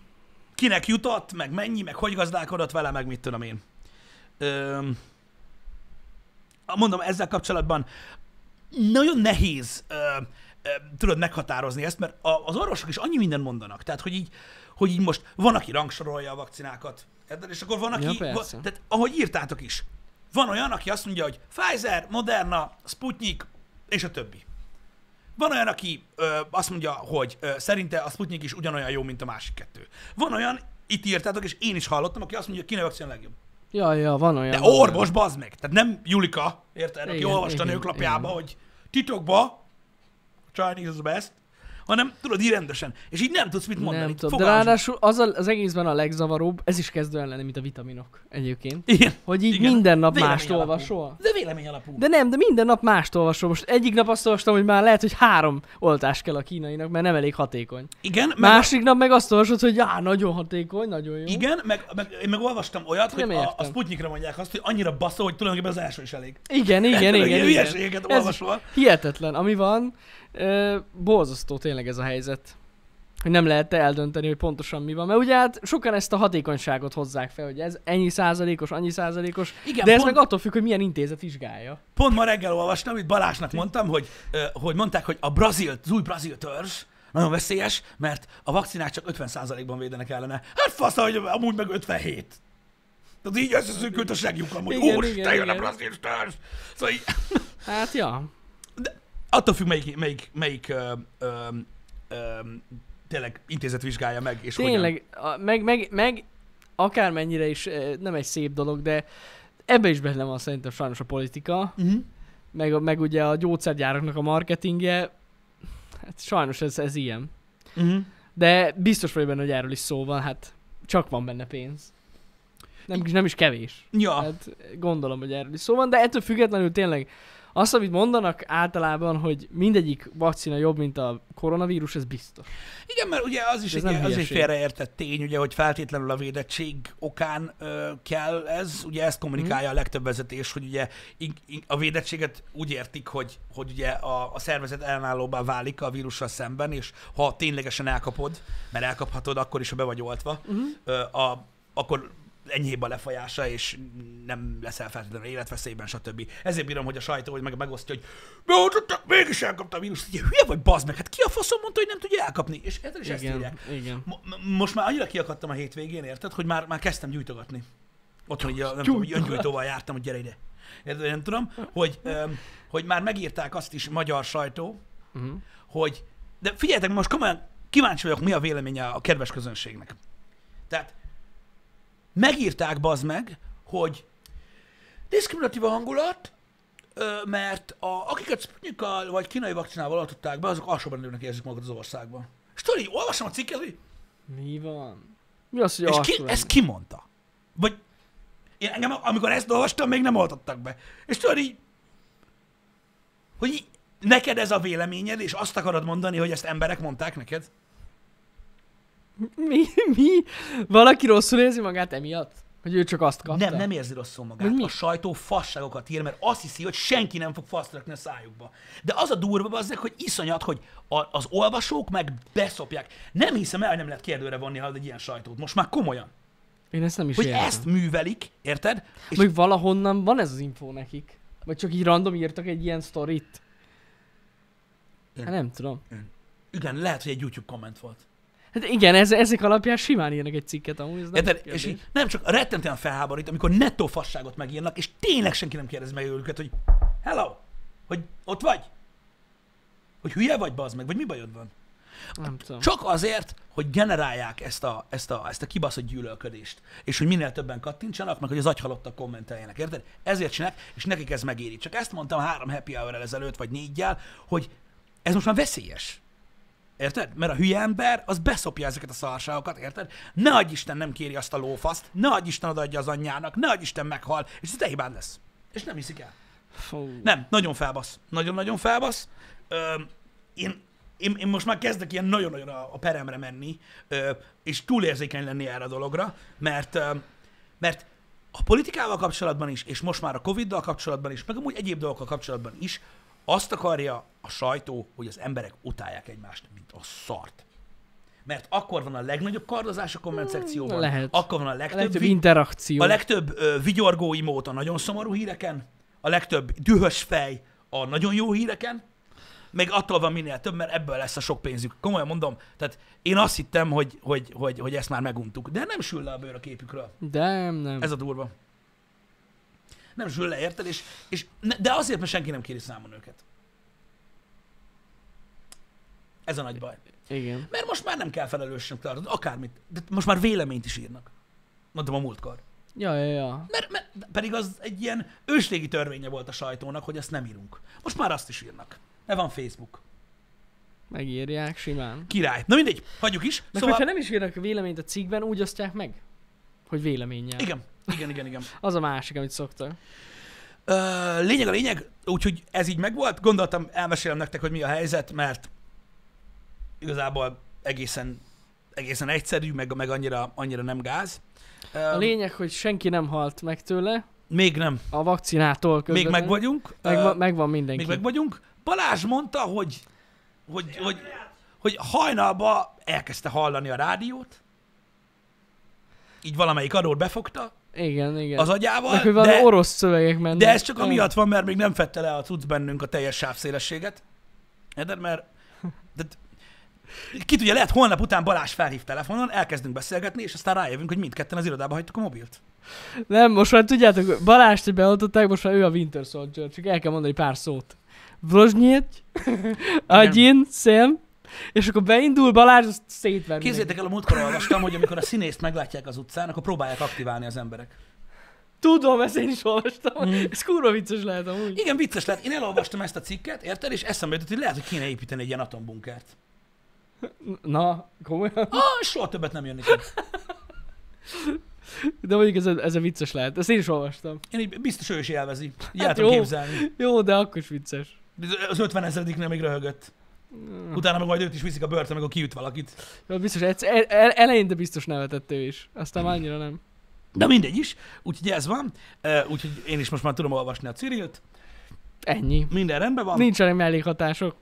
kinek jutott, meg mennyi, meg hogy gazdálkodott vele, meg mit tudom én. Öm, mondom, ezzel kapcsolatban nagyon nehéz ö, ö, tudod meghatározni ezt, mert a, az orvosok is annyi mindent mondanak. Tehát, hogy így, hogy így most van, aki rangsorolja a vakcinákat, és akkor van, aki... Ja, va, tehát, ahogy írtátok is, van olyan, aki azt mondja, hogy Pfizer, Moderna, Sputnik, és a többi. Van olyan, aki ö, azt mondja, hogy ö, szerinte a Sputnik is ugyanolyan jó, mint a másik kettő. Van olyan, itt írtátok, és én is hallottam, aki azt mondja, hogy kinek a legjobb. Ja, ja, van olyan. De van orvos, olyan. Bazd meg! Tehát nem Julika, érted, aki olvasta a nőklapjába, hogy titokba, Chinese is the best, hanem tudod, így rendesen. És így nem tudsz mit mondani. Nem tudom, de ráadásul az, a, az egészben a legzavaróbb, ez is kezd olyan lenni, mint a vitaminok egyébként. Igen. Hogy így igen. minden nap vélemény mást alapú. olvasol. De vélemény alapú. De nem, de minden nap mást olvasol. Most egyik nap azt olvastam, hogy már lehet, hogy három oltás kell a kínainak, mert nem elég hatékony. Igen. Másik a... nap meg azt olvasod, hogy já, nagyon hatékony, nagyon jó. Igen, meg, meg én meg olvastam olyat, hogy a, a Sputnikra mondják azt, hogy annyira bassza, hogy tulajdonképpen az első is elég. Igen, igen, igen. igen. olvasol. Hihetetlen, ami van. Uh, borzasztó tényleg ez a helyzet, hogy nem lehet eldönteni, hogy pontosan mi van, mert ugye hát sokan ezt a hatékonyságot hozzák fel, hogy ez ennyi százalékos, annyi százalékos, igen, de ez pont... meg attól függ, hogy milyen intézet vizsgálja. Pont ma reggel olvastam, itt Balázsnak mondtam, hogy, hogy mondták, hogy a brazil, az új brazil törzs nagyon veszélyes, mert a vakcinák csak ötven százalékban védenek ellene. Hát fasza, hogy amúgy meg ötvenhét. Tehát így összeszűkült a segjukkal, hogy úristen, jön a brazil törzs. Szóval így... Hát ja. Attól függ, melyik, melyik, melyik ö, ö, ö, tényleg intézet vizsgálja meg, és tényleg, hogyan. Meg, meg, meg akármennyire is nem egy szép dolog, de ebbe is benne van szerintem sajnos a politika, uh-huh. meg, meg ugye a gyógyszergyáraknak a marketingje, hát sajnos ez, ez ilyen. Uh-huh. De biztos vagy benne, hogy erről is szó van, hát csak van benne pénz. Nem, nem is kevés. Ja. Hát gondolom, hogy erről is szó van, de ettől függetlenül tényleg azt, amit mondanak általában, hogy mindegyik vakcina jobb, mint a koronavírus, ez biztos. Igen, mert ugye az is egy, az egy félreértett tény, ugye, hogy feltétlenül a védettség okán ö, kell ez, ugye ezt kommunikálja mm. a legtöbb vezetés, hogy ugye a védettséget úgy értik, hogy, hogy ugye a, a szervezet ellenállóbbá válik a vírussal szemben, és ha ténylegesen elkapod, mert elkaphatod, akkor is, ha be vagy oltva, mm. ö, a, akkor... enyhébb a lefolyása, és nem leszel feltétlenül életveszélyben, stb. Ezért bírom, hogy a sajtó hogy meg megosztja, hogy beoltottak, mégis elkapta a vírust. Ugye, hülye vagy, bazd meg, hát ki a faszom mondta, hogy nem tudja elkapni? És ezzel is igen, ezt írják. Igen. Most már annyira kiakadtam a hétvégén, érted, hogy már, már kezdtem gyújtogatni. Otthon így a, nem tudom, öngyújtóval jártam, hogy gyere ide. Érted, nem tudom, hogy, öm, hogy már megírták azt is magyar sajtó, uh-huh. hogy... De figyeljetek, most komolyan kíváncsi vagyok, mi a véleménye a kedves közönségnek. Tehát megírták, bazd meg, hogy diszkriminatív a hangulat, mert a, akiket Sputnikkal vagy kínai vakcinával adották be, azok alsóbb rendőrnek érzik magukat az országban. És tudod, így olvasom a cikket, hogy... Mi van? Mi az, hogy és ki, ezt ki mondta? Vagy én engem, amikor ezt olvastam, még nem oltottak be. És tudod, így... Hogy így, neked ez a véleményed, és azt akarod mondani, hogy ezt emberek mondták neked? Mi? Mi? Valaki rosszul érzi magát emiatt? Hogy ő csak azt kapta? Nem, nem érzi rosszul magát. A sajtó fasságokat ír, mert azt hiszi, hogy senki nem fog faszt rakni a szájukba. De az a durva azért, hogy iszonyat, hogy a, az olvasók meg beszopják. Nem hiszem el, hogy nem lehet kérdőre vonni ha egy ilyen sajtót. Most már komolyan. Én ezt nem is értem. Hogy ezt művelik, érted? És vagy valahonnan van ez az infó nekik? Vagy csak így random írtak egy ilyen sztorit? Hát nem tudom. Én. Igen, lehet, hogy egy YouTube komment volt. Hát igen, ez, ezek alapján simán írnak egy cikket amúgy, ez nem de, és így nem csak rettentően felháborít, amikor nettó fasságot megírnak, és tényleg senki nem kérdezi meg őket, hogy hello, hogy ott vagy? Hogy hülye vagy, bazd meg, vagy mi bajod van? Nem tudom. Csak azért, hogy generálják ezt a, ezt a, ezt a kibaszott gyűlölködést, és hogy minél többen kattintsanak, meg hogy az agyhalottak kommenteljenek, érted? Ezért csinálják, és nekik ez megéri. Csak ezt mondtam három happy hour-rel ezelőtt, vagy négyel, hogy ez most már veszélyes. Érted? Mert a hülye ember, az beszopja ezeket a szarságokat, érted? Ne adj Isten nem kéri azt a lófaszt, ne adj Isten odaadja az anyjának, ne adj Isten meghal, és ez te hibád lesz. És nem hiszik el. Fú. Nem, nagyon felbasz. Nagyon-nagyon felbasz. Ö, én, én, én most már kezdek ilyen nagyon-nagyon a, a peremre menni, ö, és túlérzékeny lenni erre a dologra, mert, ö, mert a politikával kapcsolatban is, és most már a Coviddal kapcsolatban is, meg amúgy egyéb dolgokkal kapcsolatban is, azt akarja a sajtó, hogy az emberek utálják egymást, mint a szart. Mert akkor van a legnagyobb kardozás a komment szekcióban, lehet. Akkor van a legtöbb, a legtöbb vi- interakció, a legtöbb ö, vigyorgó imót a nagyon szomorú híreken, a legtöbb dühös fej a nagyon jó híreken, meg attól van minél több, mert ebből lesz a sok pénzük. Komolyan mondom, tehát én azt hittem, hogy, hogy, hogy, hogy ezt már meguntuk, de nem sül le a bőr a képükről. De nem. Ez a durva. Nem sül le, érted? És, és, de azért, mert senki nem kéri számon őket. Ez a nagy baj. Igen. Mert most már nem kell felelősnek tartani, akármit. De most már véleményt is írnak. Mondtam a múltkor. Ja, ja, ja. Mert, mert pedig az egy ilyen ősrégi törvénye volt a sajtónak, hogy ezt nem írunk. Most már azt is írnak. De van Facebook. Megírják simán. Király. Na mindegy, hagyjuk is. Meg szóval... ha nem is írnak véleményt a cikkben, úgy osztják meg, hogy véleménnyel. Igen. Igen, igen, igen. Az a másik, amit szoktak. Ö, lényeg a lényeg, úgyhogy ez így megvolt. Gondoltam, elmesélem nektek, hogy mi a helyzet, mert igazából egészen, egészen egyszerű, meg, meg annyira, annyira nem gáz. Ö, a lényeg, hogy senki nem halt meg tőle. Még nem. A vakcinától közvetlenül. Még megvagyunk. Megva- megvan mindenki. Még megvagyunk. Balázs mondta, hogy, hogy, hogy, hogy hajnalban elkezdte hallani a rádiót. Így valamelyik adót befogta. Igen, igen. Az agyával. De, de orosz szövegek mennek. De ez csak amiatt van, mert még nem fette le a cucc bennünk a teljes sávszélességet. Érted? Mert... De, ki tudja, lehet holnap után Balázs felhív telefonon, elkezdünk beszélgetni, és aztán rájövünk, hogy mindketten az irodába hagytuk a mobilt. Nem, most már tudjátok, Balázs, hogy beoltották, most már ő a Winter Soldier. Csak el kell mondani pár szót. Vrozsnyit, Agyin, Szem, És akkor beindul Balázs, azt szétverni. Képzeljétek el, a múltkor olvastam, hogy amikor a színészt meglátják az utcán, akkor próbálják aktiválni az emberek. Tudom, ezt én is olvastam. Mm. Ez kurva vicces lehet amúgy. Igen, vicces lehet. Én elolvastam ezt a cikket, érted? És eszembe jutott, hogy lehet, hogy kéne építeni egy ilyen atombunkert. Na, komolyan? Ah, soha többet nem jönni kell. De mondjuk ez a, ez a vicces lehet. Ezt én is olvastam. Én így, biztos ő is élvezi. Hát jó, képzelni. Jó, de akkor is vicces. Az ötvenezrediknél még röhögött. Mm. Utána meg majd őt is viszik a börtön, amikor kiüt valakit. Jó, biztos, eleinte biztos nevetett ő is. Aztán mm. annyira nem. De mindegy is, úgyhogy ez van. Úgyhogy én is most már tudom olvasni a Cirilt. Ennyi. Minden rendben van. Nincsenek mellékhatások.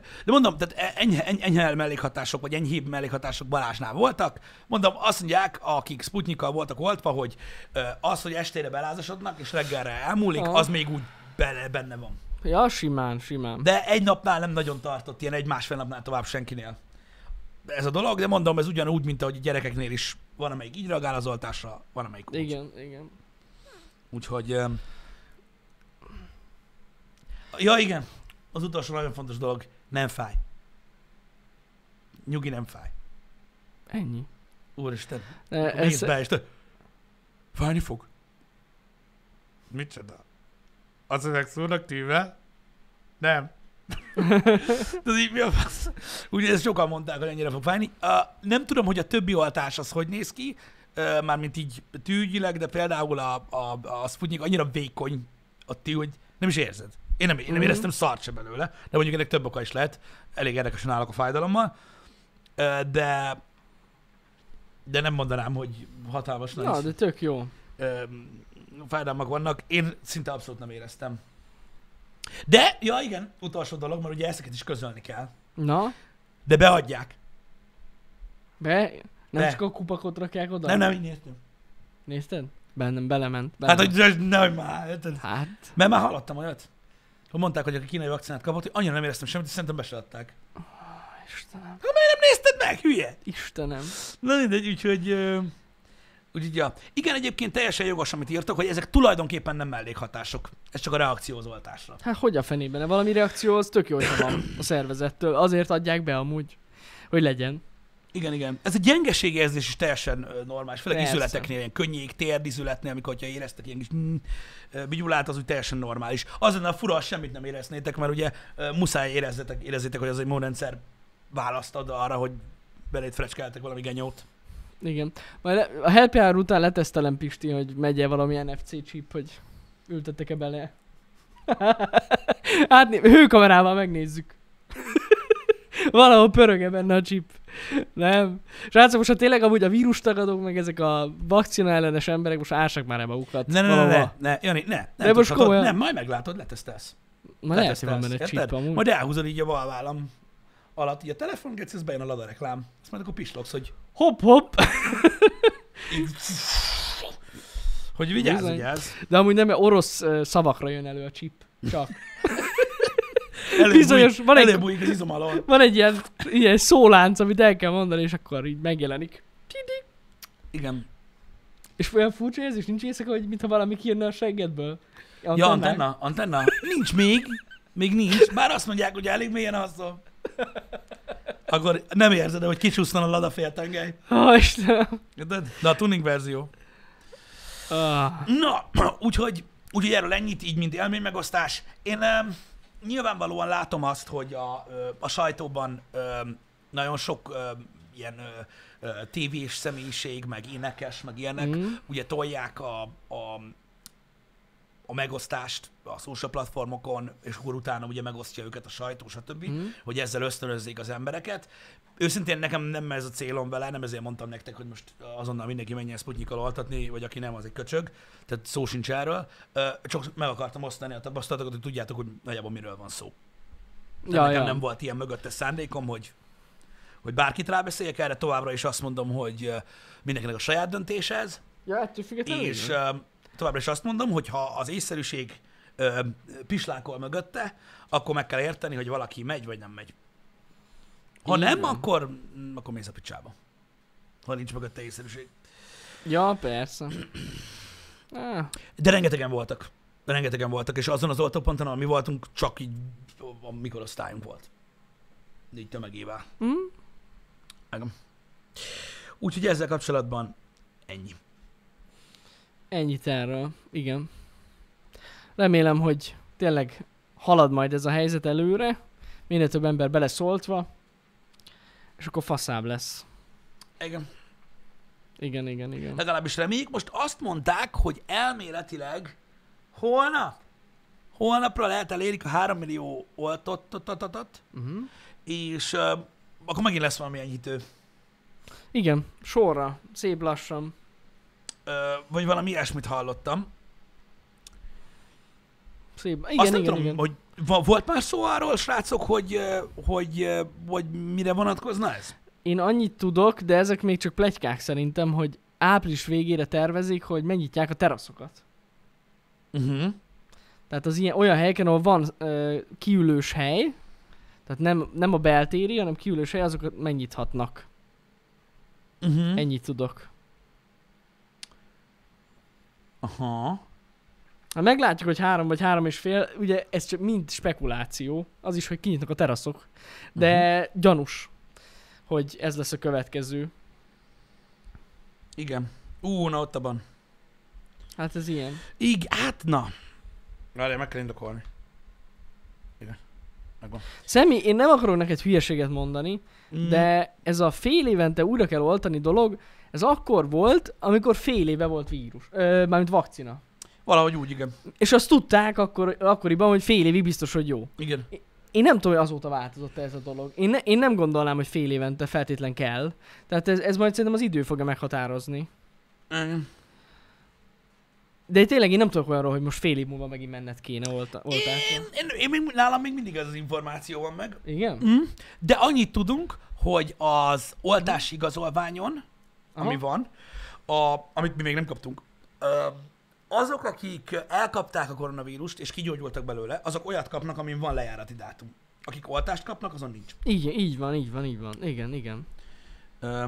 De mondom, tehát enyhe, enyhe mellékhatások, vagy enyhébb mellékhatások Balázsnál voltak. Mondom, azt mondják, akik Sputnikkal voltak oltva, hogy az, hogy estére belázasodnak, és reggelre elmúlik, ah. az még úgy benne van. Ja, simán, simán. De egy napnál nem nagyon tartott, ilyen egy-másfél napnál tovább senkinél. Ez a dolog, de mondom, ez ugyanúgy, mint ahogy a gyerekeknél is van, amelyik így reagál az oltásra, van, amelyik úgy. Igen, igen. Úgyhogy... Ja, igen. Az utolsó nagyon fontos dolog, nem fáj. Nyugi, nem fáj. Ennyi. Úristen, nézd be, és te... Fájni fog. Micsoda? Az ezek szúrnak tűvel? Nem. Ugye ezt sokan mondták, hogy ennyire fog fájni. Uh, nem tudom, hogy a többi oltás az hogy néz ki, uh, mármint így tűgyileg, de például a, a, a Sputnik annyira vékony a tű, hogy nem is érzed. Én nem, én nem mm. éreztem szart se belőle, de mondjuk ennek több oka is lehet. Elég érdekesen állok a fájdalommal. Uh, de de nem mondanám, hogy hatalmas nagy. Ja, de tök jó. Uh, fájdalmak vannak. Én szinte abszolút nem éreztem. De, ja igen, utolsó dolog, mert ugye ezeket is közölni kell. Na? De beadják. Be? Nem Be. Csak a kupakot rakják oda? Nem, nem, így néztem. Nézted? Bennem belement. belement. Hát, hogy nem már. Hát. Mert már hallottam olyat, hogy mondták, hogy aki kínai vakcinát kapott, hogy annyira nem éreztem semmit, és szerintem be se adták. Oh, Istenem. Hát miért nem nézted meg, hülye? Istenem. Na mindegy, úgyhogy... Úgyhogy, ja. Igen, egyébként teljesen jogos, amit írtok, hogy ezek tulajdonképpen nem mellékhatások. Ez csak a reakció az oltásra. Hát hogy a fenében? Valami reakció az tök jó, hogy van a szervezettől. Azért adják be amúgy, hogy legyen. Igen, igen. Ez a gyengeségérzés is teljesen normális. Főleg izületeknél, ilyen könnyék, térdizületnél, amikor hogyha éreztek ilyen kis mm, bigyulát, az úgy teljesen normális. Az lenne a fura, semmit nem éreznétek, mert ugye muszáj érezzetek, érezzetek, hogy az egy immunrendszer választ ad arra, hogy belét frecskeltek valami genyót. Igen. Majd a happy hour után letesztelem, Pisti, hogy megy-e valami en ef cé chip, hogy ültettek-e bele. Hát hőkamerával megnézzük. Valahol pörög-e benne a chip. Nem. Srácok, most ha tényleg amúgy a vírustagadók, meg ezek a vakcina ellenes emberek most ássák már el magukat. Ne, ne, ne, ne, Jani, ne. Nem, de most komolyan... nem, majd meglátod, letesztelsz. Majd lehet, hogy van benne chip amúgy. Majd elhúzod így a bal vállam alatt, így a telefon, ez bejön a Lada reklám. Azt majd akkor pislogsz, hogy hopp-hopp! Hogy vigyázz, bizony. Vigyázz! De amúgy nem, orosz szavakra jön elő a chip. Csak. Bizonyos, van egy, van egy ilyen, ilyen szólánc, amit el kell mondani, és akkor így megjelenik. Igen. És olyan furcsa érzés, nincs éjszaka, hogy mintha valami kijönne a seggedből? Antenna? Ja, antenna, antenna. Nincs még. Még nincs. Bár azt mondják, hogy elég mélyen azzal. Akkor nem érzed, hogy kicsúsztan a Lada féltengely. Ó, Istenem. De a tuning verzió. Ah. Na, úgyhogy, úgyhogy erről ennyit, így mint élménymegosztás. Én um, nyilvánvalóan látom azt, hogy a, a sajtóban um, nagyon sok um, ilyen uh, tévés személyiség, meg énekes, meg ilyenek, mm. ugye tolják a, a, a megosztást a social platformokon, és akkor utána ugye megosztja őket a sajtó, stb., mm. hogy ezzel ösztönözzék az embereket. Őszintén nekem nem ez a célom vele, nem ezért mondtam nektek, hogy most azonnal mindenki menjen Sputnikkal oltatni, vagy aki nem, az egy köcsög, tehát szó sincs erről. Csak meg akartam osztani a tapasztalatokat, hogy tudjátok, hogy nagyjából miről van szó. Ja, nekem ja. nem volt ilyen mögöttes szándékom, hogy, hogy bárkit rábeszéljek erre, továbbra is azt mondom, hogy mindenkinek a saját döntés ez. Ja, és továbbra is azt mondom, hogy ha az észszerűség pislákol mögötte, akkor meg kell érteni, hogy valaki megy, vagy nem megy. Ha igen. nem, akkor, akkor mész a picsába. Ha nincs mögötte észszerűség. Ja, persze. De rengetegen voltak. De rengetegen voltak, és azon az oltóponton, ahol mi voltunk, csak így a mikorosztályunk volt. így tömegével. Mm. Úgyhogy ezzel kapcsolatban ennyi. Ennyit erről, igen. Remélem, hogy tényleg halad majd ez a helyzet előre, minél több ember beleszóltva, és akkor faszább lesz. Igen. Igen, igen, igen. Legalábbis reméljük. Most azt mondták, hogy elméletileg holnap, holnapra lehet elérik a három millió oltottat, uh-huh. és uh, akkor megint lesz valami enyhítő. Igen, sorra, szép lassan. Uh, vagy valami ilyesmit hallottam. Szép. Igen, azt nem igen, tudom, igen. Hogy volt már szó arról, srácok, hogy, hogy, hogy mire vonatkozna ez? Én annyit tudok, de ezek még csak pletykák szerintem, hogy április végére tervezik, hogy megnyitják a teraszokat. Uh-huh. Tehát az ilyen, olyan helyeken, ahol van uh, kiülős hely, tehát nem, nem a beltéri, hanem kiülős hely, azokat megnyithatnak. Uh-huh. Ennyit tudok. Aha. Ha meglátjuk, hogy három vagy három és fél, ugye ez csak mind spekuláció, az is, hogy kinyitnak a teraszok, de uh-huh. gyanús, hogy ez lesz a következő. Igen. Ú, na ott abban. Hát ez ilyen. Így, hát na. Várjál, meg kell indokolni. Igen. Megvan. Szemi, én nem akarok neked hülyeséget mondani, mm. de ez a fél évente újra kell oltani dolog, ez akkor volt, amikor fél éve volt vírus, Ö, mármint vakcina. Valahogy úgy, igen. És azt tudták akkor, akkoriban, hogy fél évig biztos, hogy jó. Igen. Én nem tudom, hogy azóta változott ez a dolog. Én, ne, én nem gondolnám, hogy fél évente feltétlen kell. Tehát ez, ez majd szerintem az idő fogja meghatározni. Igen. De tényleg én nem tudok olyanról, hogy most fél év múlva megint menned kéne olta, oltásra. Én, én, én még, nálam még mindig ez az információ van meg. Igen? Mm. De annyit tudunk, hogy az oltási igazolványon, aha. ami van, a, amit mi még nem kaptunk, ö, azok, akik elkapták a koronavírust és kigyógyultak belőle, azok olyat kapnak, amin van lejárati dátum. Akik oltást kapnak, azon nincs. Így, így van, így van, így van. Igen, igen. Ö,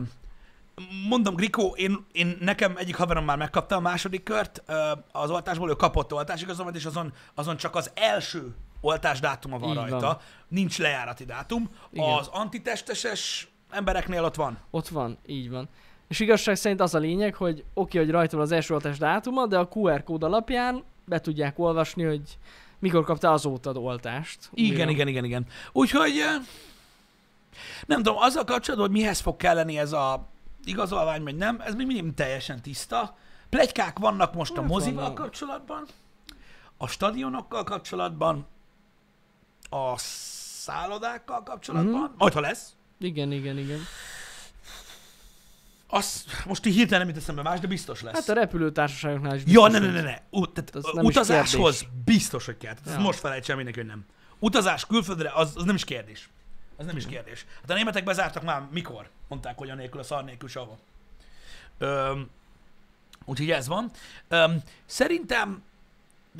mondom, Grikó, én, én nekem egyik haverom már megkapta a második kört ö, az oltásból, ő kapott oltásigazolványt, és azon, azon csak az első oltás dátuma van így rajta. Van. Nincs lejárati dátum. Igen. Az antitesteses embereknél ott van. Ott van, így van. És igazság szerint az a lényeg, hogy oké, hogy rajta van az első oltás dátuma, de a kú er kód alapján be tudják olvasni, hogy mikor kaptál azóta oltást. Igen, Milyen? igen, igen, igen. Úgyhogy nem tudom, azzal kapcsolatban, hogy mihez fog kelleni ez a igazolvány, vagy nem, ez még mindig teljesen tiszta. Pletykák vannak most hát a mozival vannak. kapcsolatban, a stadionokkal kapcsolatban, a szállodákkal kapcsolatban, mm-hmm. majd ha lesz. Igen, igen, igen. Az, most így hirtelen nem jut eszembe más, de biztos lesz. Hát a repülőtársaságoknál is biztos. Ja, ne, ne, ne, ne. U- tehát utazáshoz biztos, hogy kell. Tehát ja. Most felejtsem mindenki, hogy nem. Utazás külföldre, az, az nem is kérdés. Az nem is kérdés. Hát a németek bezártak már mikor? Mondták, hogy a nélkül, a szar nélkül sehova. Öm, úgyhogy ez van. Öm, szerintem,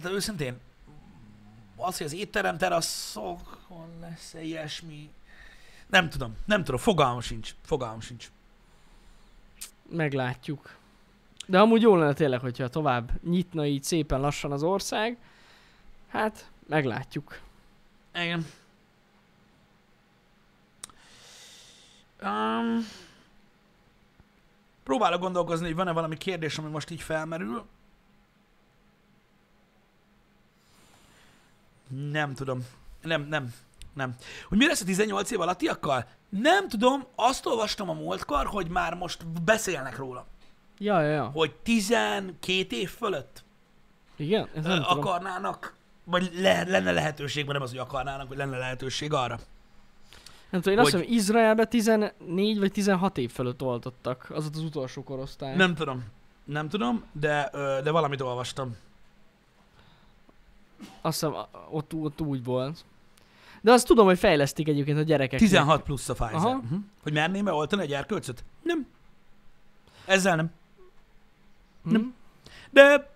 de őszintén, az, hogy az étterem teraszokon lesz-e ilyesmi, nem tudom, nem tudom, fogalmam sincs, fogalmam sincs. Meglátjuk. De amúgy jól lenne tényleg, hogyha tovább nyitna így szépen lassan az ország. Hát, meglátjuk. Igen. Um, próbálok gondolkozni, hogy van-e valami kérdés, ami most így felmerül. Nem tudom. Nem, nem, nem. Hogy mi lesz a tizennyolc év alattiakkal? Nem tudom, azt olvastam a múltkor, hogy már most beszélnek róla. Ja, ja, ja. Hogy tizenkét év fölött igen, ez nem akarnának, tudom. Vagy le, lenne lehetőség, mert nem az, hogy akarnának, vagy lenne lehetőség arra. Nem tudom, én hogy... azt hiszem, Izraelben tizennégy vagy tizenhat év fölött oltottak, az az utolsó korosztály. Nem tudom, nem tudom, de, de valamit olvastam. Azt hiszem, ott, ott úgy volt. De azt tudom, hogy fejlesztik egyébként a gyerekeknek. tizenhat plusz a Pfizer. Aha. Uh-huh. Hogy merném-e oltani egy erkölcöt? Nem. Ezzel nem. Hmm. Nem. De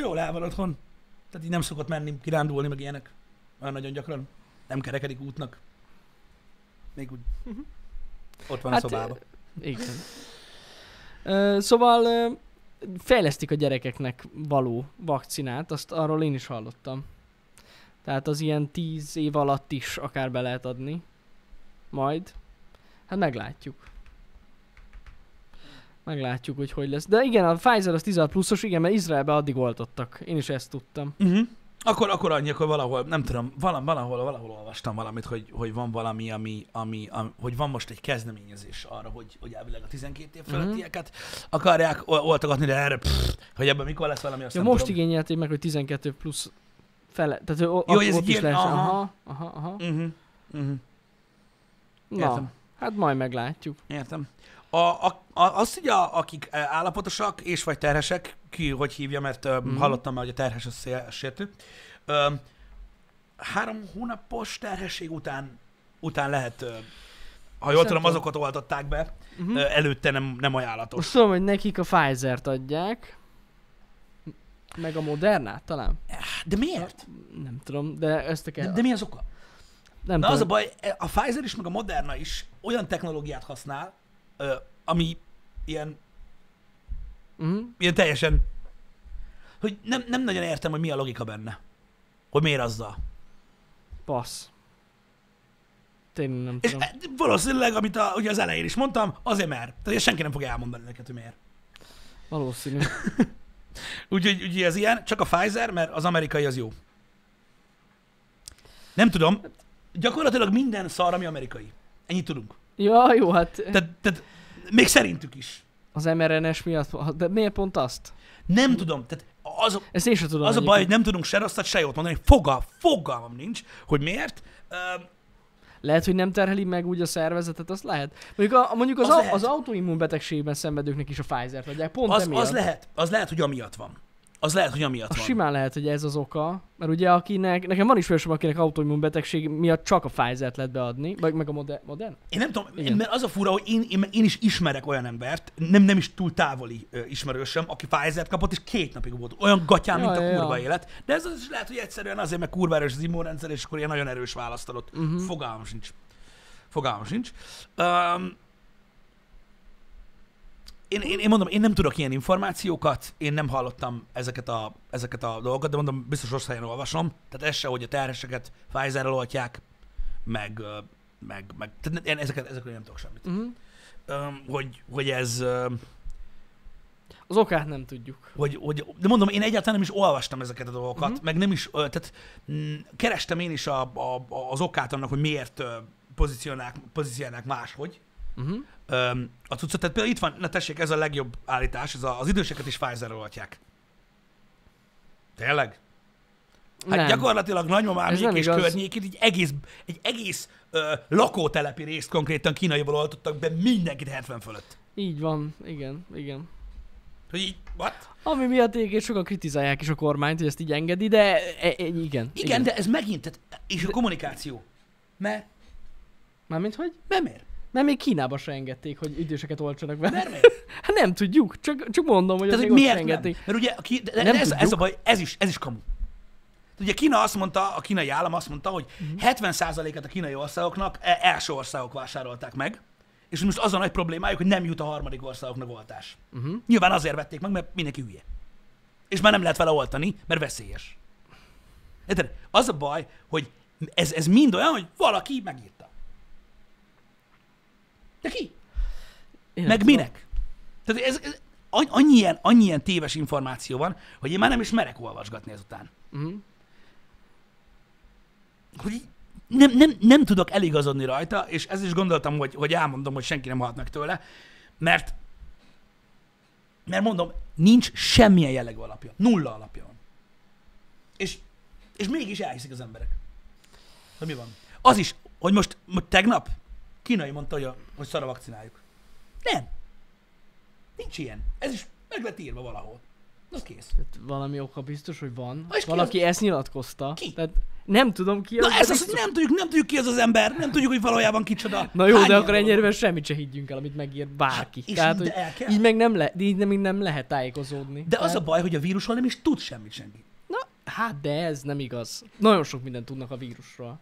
jól el van otthon. Tehát így nem szokott menni, kirándulni, meg ilyenek. Olyan nagyon gyakran. Nem kerekedik útnak. Még úgy. Uh-huh. Ott van hát, a szobában. Igen. uh, szóval uh, fejlesztik a gyerekeknek való vakcinát. Azt arról én is hallottam. Tehát az ilyen tíz év alatt is akár be lehet adni. Majd. Hát meglátjuk. Meglátjuk, hogy hogy lesz. De igen, a Pfizer az tizenhat pluszos, igen, mert Izraelbe addig oltottak. Én is ezt tudtam. Uh-huh. Akkor, akkor annyi, akkor valahol, nem tudom, valahol, valahol, valahol olvastam valamit, hogy, hogy van valami, ami, ami, ami, hogy van most egy kezdeményezés arra, hogy, hogy elvileg a tizenkét év felettieket uh-huh. akarják oltogatni, de erre, pff, hogy ebben mikor lesz valami, azt ja, nem most tudom. Igényelték meg, hogy tizenkét plusz fele, tehát jó, akkor ez ott is lesz. Aha, aha, aha. Uh-huh. Uh-huh. Értem. Na, hát majd meglátjuk. Értem. A, a, azt ugye, akik állapotosak és vagy terhesek, ki hogy hívja, mert uh, mm. hallottam már, hogy a terhes az sértő. Uh, három hónapos terhesség után, után lehet, uh, ha jól tudom, azokat oltatták be, uh-huh. uh, előtte nem, nem ajánlatos. Most tudom, hogy nekik a Pfizert adják, meg a Modernát talán. De miért? Nem, nem tudom, de ezt a kell... De, de mi az oka? Nem. Na tudom. Az a baj, a Pfizer is, meg a Moderna is olyan technológiát használ, Uh, ami ilyen, uh-huh. ilyen teljesen, hogy nem, nem nagyon értem, hogy mi a logika benne. Hogy miért azzal. Passz. Tényleg nem tudom. És valószínűleg, amit a, ugye az elején is mondtam, azért mert. Tehát senki nem fog elmondani neked, hogy miért. Valószínű. Úgyhogy úgy, ez ilyen, csak a Pfizer, mert az amerikai az jó. Nem tudom. Gyakorlatilag minden szar, ami amerikai. Ennyit tudunk. Ja, jó, hát... Tehát, tehát még szerintük is. Az em er en es miatt, de miért pont azt? Nem tudom, tehát az a, ezt én sem tudom az a baj, hogy nem tudunk se rosszat, se jót mondani. Fogal, fogalmam nincs, hogy miért. Uh, lehet, hogy nem terheli meg úgy a szervezetet, azt lehet. Mondjuk, a, mondjuk az, az, a, az autoimmunbetegségben szenvedőknek is a Pfizert adják, pont az, emiatt. Az lehet, az lehet, hogy amiatt van. Az lehet, hogy amiatt az van. Simán lehet, hogy ez az oka, mert ugye akinek, nekem van ismerősöm, akinek autoimmunbetegség miatt csak a Pfizert lehet beadni, vagy meg a Modern. Modern? Én nem tudom, igen. Mert az a fura, hogy én, én, én is ismerek olyan embert, nem, nem is túl távoli ö, ismerősöm, aki Pfizert kapott, és két napig volt olyan gatyán, ja, mint a ja, kurva ja. élet. De ez az is lehet, hogy egyszerűen azért, mert kurva erős az immunrendszer, és akkor ilyen nagyon erős választ adott. Uh-huh. Fogalmam sincs. Fogalmam sincs. Um, Én, én, én mondom, én nem tudok ilyen információkat, én nem hallottam ezeket a, ezeket a dolgokat, de mondom, biztos rossz helyen olvasom. Tehát ez se, hogy a terheseket Pfizerrel oltják, meg, meg, meg tehát én ezeket, ezekről nem tudok semmit. Uh-huh. Hogy, hogy ez... Az okát nem tudjuk. Hogy, hogy, de mondom, én egyáltalán nem is olvastam ezeket a dolgokat, uh-huh. meg nem is, tehát kerestem én is a, a, az okát annak, hogy miért pozícionálják, pozícionálják máshogy. Uh-huh. A cuccot, tehát például itt van, na tessék, ez a legjobb állítás, ez a, az időseket is Pfizerrel oltják. Tényleg? Hát nem. Gyakorlatilag nagymamámék és környékét így egész, egy egész ö, lakótelepi részt konkrétan kínaiból oltottak be mindenkit hetven fölött. Így van, igen, igen. Hogy így, what? Ami miatt egyébként sokan kritizálják is a kormányt, hogy ezt így engedi, de e, e, igen, igen. Igen, de ez megint, tehát, és de... a kommunikáció. Mert? Mármint hogy? Mert miért? Mert még Kínába se engedték, hogy időseket oltsanak be. Mert miért? Hát nem tudjuk, csak, csak mondom, hogy tehát, miért nem? Engedték. Mert ugye ki, de, de nem ez, ez a baj, ez is, ez is kamu. Ugye Kína azt mondta, a kínai állam azt mondta, hogy uh-huh. hetven százalékát a kínai országoknak első országok vásárolták meg, és most az a nagy problémájuk, hogy nem jut a harmadik országoknak oltás. Uh-huh. Nyilván azért vették meg, mert mindenki hülye. És már nem lehet vele oltani, mert veszélyes. Érted? Az a baj, hogy ez, ez mind olyan, hogy valaki megírt. De ki? Én meg minek? Tehát ez, ez annyi, ilyen, annyi ilyen téves információ van, hogy én már nem is merek olvasgatni ezután. Uh-huh. Hogy nem, nem, nem tudok eligazodni rajta, és ez is gondoltam, hogy, hogy elmondom, hogy senki nem halt meg tőle, mert, mert mondom, nincs semmilyen jellegű alapja. Nulla alapja van. És, és mégis elhiszik az emberek. De mi van? Az is, hogy most, most tegnap kínai mondta, hogy, a, hogy szar a vakcináljuk. Nem. Nincs ilyen. Ez is meg lett írva valahol. Az kész. Tehát valami oka biztos, hogy van. Na, valaki az... ezt nyilatkozta. Ki? Tehát nem tudom ki az. Na ez az, hogy nem tudjuk, nem tudjuk ki az az ember. Nem tudjuk, hogy valójában kicsoda. Na jó, hány de akkor ennyire semmit se higgyünk el, amit megír bárki. És tehát, hogy így meg nem, le, így nem, így nem lehet tájékozódni. De tehát... az a baj, hogy a vírusról nem is tud semmit senki. Na, hát de ez nem igaz. Nagyon sok mindent tudnak a vírusról.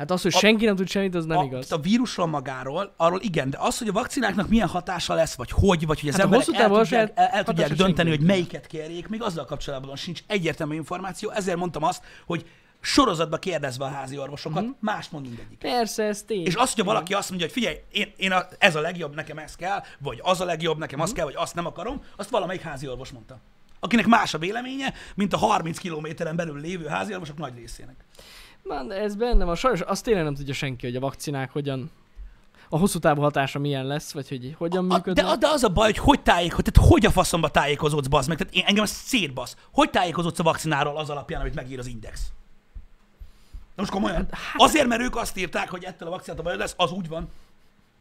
Hát az, hogy a, senki nem tud semmit, az nem a, igaz. A vírusról magáról, arról igen, de az, hogy a vakcináknak milyen hatása lesz, vagy hogy, vagy hogy az hát emberek el tudják, el, el tudják dönteni, hogy melyiket kérjék, még azzal kapcsolatban sincs egyértelmű információ, ezért mondtam azt, hogy sorozatba kérdezve a házi orvosokat, mm-hmm. mást mond mindegyik. Persze, ez tény. És azt, hogy valaki azt mondja, hogy figyelj, én, én a, ez a legjobb, nekem ez kell, vagy az a legjobb, nekem mm-hmm. az kell, vagy azt nem akarom, azt valamelyik házi orvos mondta. Akinek más a véleménye, mint a harminc kilométeren belül lévő házi orvosok nagy részének. Na, ez benne van. Sajnos azt tényleg nem tudja senki, hogy a vakcinák hogyan, a hosszú távú hatása milyen lesz, vagy hogy hogyan a, működnek. De, de az a baj, hogy hogy tájékozódsz, tehát hogy a faszomba tájékozódsz, bazd meg, tehát én, engem ez szétbasz. Hogy tájékozódsz a vakcináról az alapján, amit megír az Index? Na most komolyan? Hát, azért, mert ők azt írták, hogy ettől a vakcinától baj lesz, az úgy van.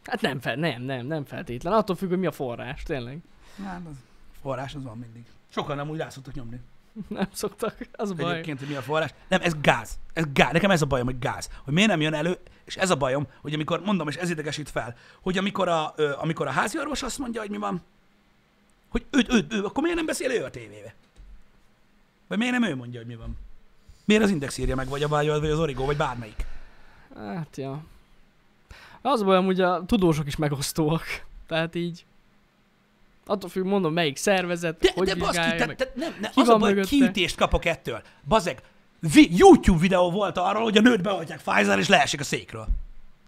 Hát nem, fel, nem, nem, nem feltétlen. Attól függ, hogy mi a forrás, tényleg. Hát az forrás az van mindig. Sokan nem úgy rá szoktak nyomni. Nem szoktak, az baj. Egyébként, hogy mi a forrás. Nem, ez gáz. Ez gáz. Nekem ez a bajom, hogy gáz. Hogy miért nem jön elő, és ez a bajom, hogy amikor, mondom, és ez idegesít fel, hogy amikor a, ö, amikor a háziorvos azt mondja, hogy mi van, hogy ő, ő, ő, akkor miért nem beszél ő a tévébe? Vagy miért nem ő mondja, hogy mi van? Miért az Index írja meg, vagy a Vágyal, vagy az Origo, vagy bármelyik? Hát, ja. Az bajom, hogy a tudósok is megosztóak. Tehát így. Attól függ, mondom, melyik szervezet, de, hogy de vizsgálja baszki, meg. Te, te, nem, nem, az a baj, kiütést kapok ettől. Bazeg, vi, YouTube videó volt arról, hogy a nőt beoltják Pfizer, és leesik a székről.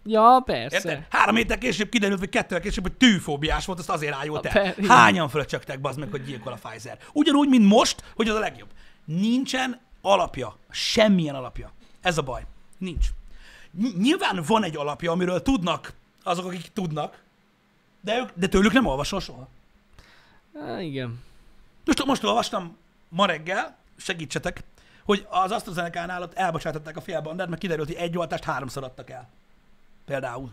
Ja, persze. Érted? Három héttel később kiderült, vagy kettővel később, hogy tűfóbiás volt, azt azért álljult el. Per, Hányan fröcsögtek, bazd meg, hogy gyilkol a Pfizer. Ugyanúgy, mint most, hogy az a legjobb. Nincsen alapja. Semmilyen alapja. Ez a baj. Nincs. Nyilván van egy alapja, amiről tudnak azok, akik tudnak, de, ők, de tőlük nem olvasol soha. Há, igen. Most, most olvastam ma reggel, segítsetek, hogy az AstraZeneca-nál ott elbocsátották a félbandát, mert kiderült, hogy egy oltást háromszor adtak el. Például.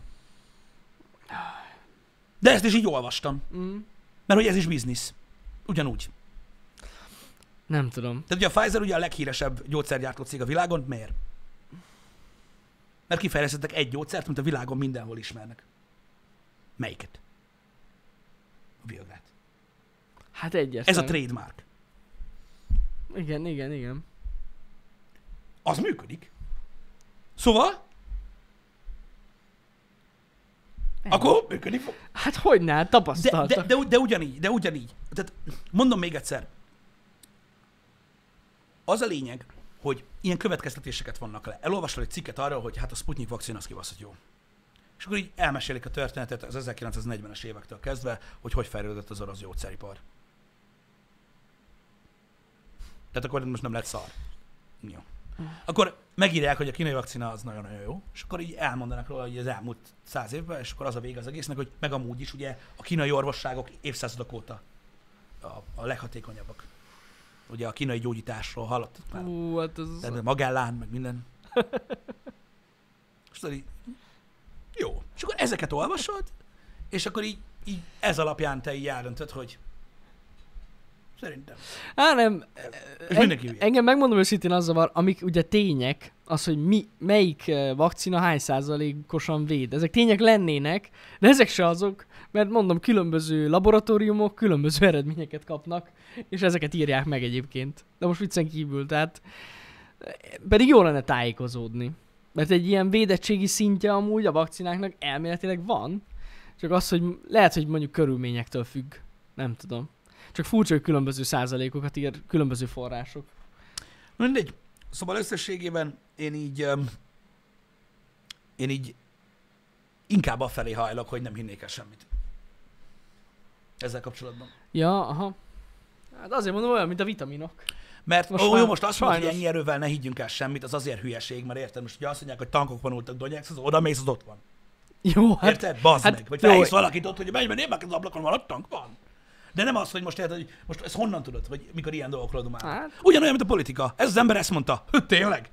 De ezt is így olvastam. Mm. Mert hogy ez is biznisz. Ugyanúgy. Nem tudom. Tehát ugye a Pfizer ugye a leghíresebb gyógyszergyártó cég a világon. Miért? Mert kifejlesztettek egy gyógyszert, amit a világon mindenhol ismernek. Melyiket? A Viagrát. Hát egyes. Ez a trademark. Igen, igen, igen. Az működik. Szóval? Egy. Akkor működik. Hát hogyne, tapasztaltak. De, de, de, de ugyanígy, de ugyanígy. Tehát mondom még egyszer. Az a lényeg, hogy ilyen következtetéseket vannak le. Elolvasol egy cikket arra, hogy hát a Sputnik vakcina az kibaszott jó. És akkor így elmesélik a történetet az ezerkilencszáznegyvenes évektől kezdve, hogy hogy fejlődött az orosz gyógyszeripar. Tehát akkor most nem lett szar. Jó. Akkor megírják, hogy a kínai vakcina az nagyon-nagyon jó, és akkor így elmondanak róla, hogy az elmúlt száz évben, és akkor az a vége az egésznek, hogy meg amúgy is ugye a kínai orvosságok évszázadok óta a leghatékonyabbak. Ugye a kínai gyógyításról hallottad már. Hú, hát az... Magellán, meg minden. És akkor így, jó. És akkor ezeket olvasod, és akkor így, így ez alapján te így eldöntöd, hogy szerintem. Hát nem. En, engem megmondom őszintén az zavar, amik ugye tények, az, hogy mi, melyik vakcina hány százalékosan véd. Ezek tények lennének, de ezek se azok, mert mondom, különböző laboratóriumok különböző eredményeket kapnak, és ezeket írják meg egyébként. De most viccen kívül, tehát pedig jó lenne tájékozódni. Mert egy ilyen védettségi szintje amúgy a vakcináknak elméletileg van, csak az, hogy lehet, hogy mondjuk körülményektől függ. Nem tudom. Csak furcsa, hogy különböző százalékokat ír, különböző források. Mindegy. Szóval összességében én így, én így inkább afelé hajlok, hogy nem hinnék el semmit. Ezzel kapcsolatban. Ja, aha. Hát azért mondom, olyan, mint a vitaminok. Mert most, ó, jó, most azt mondja, hogy ennyi erővel ne higgyünk el semmit, az azért hülyeség, mert érted, most ugye azt mondják, hogy tankok vonultak Donetszbe, az oda mész, az ott van. Jó, hát... Érted? Bazd hát, meg. Vagy felhívsz valakit ott, hogy menj, mert én meg az ablakon van, ott tank van. De nem az, hogy most érted, hogy most ezt honnan tudod, hogy mikor ilyen dolgokról dumálnak. Hát. Ugyanolyan, mint a politika. Ez az ember ezt mondta. Hő, tényleg?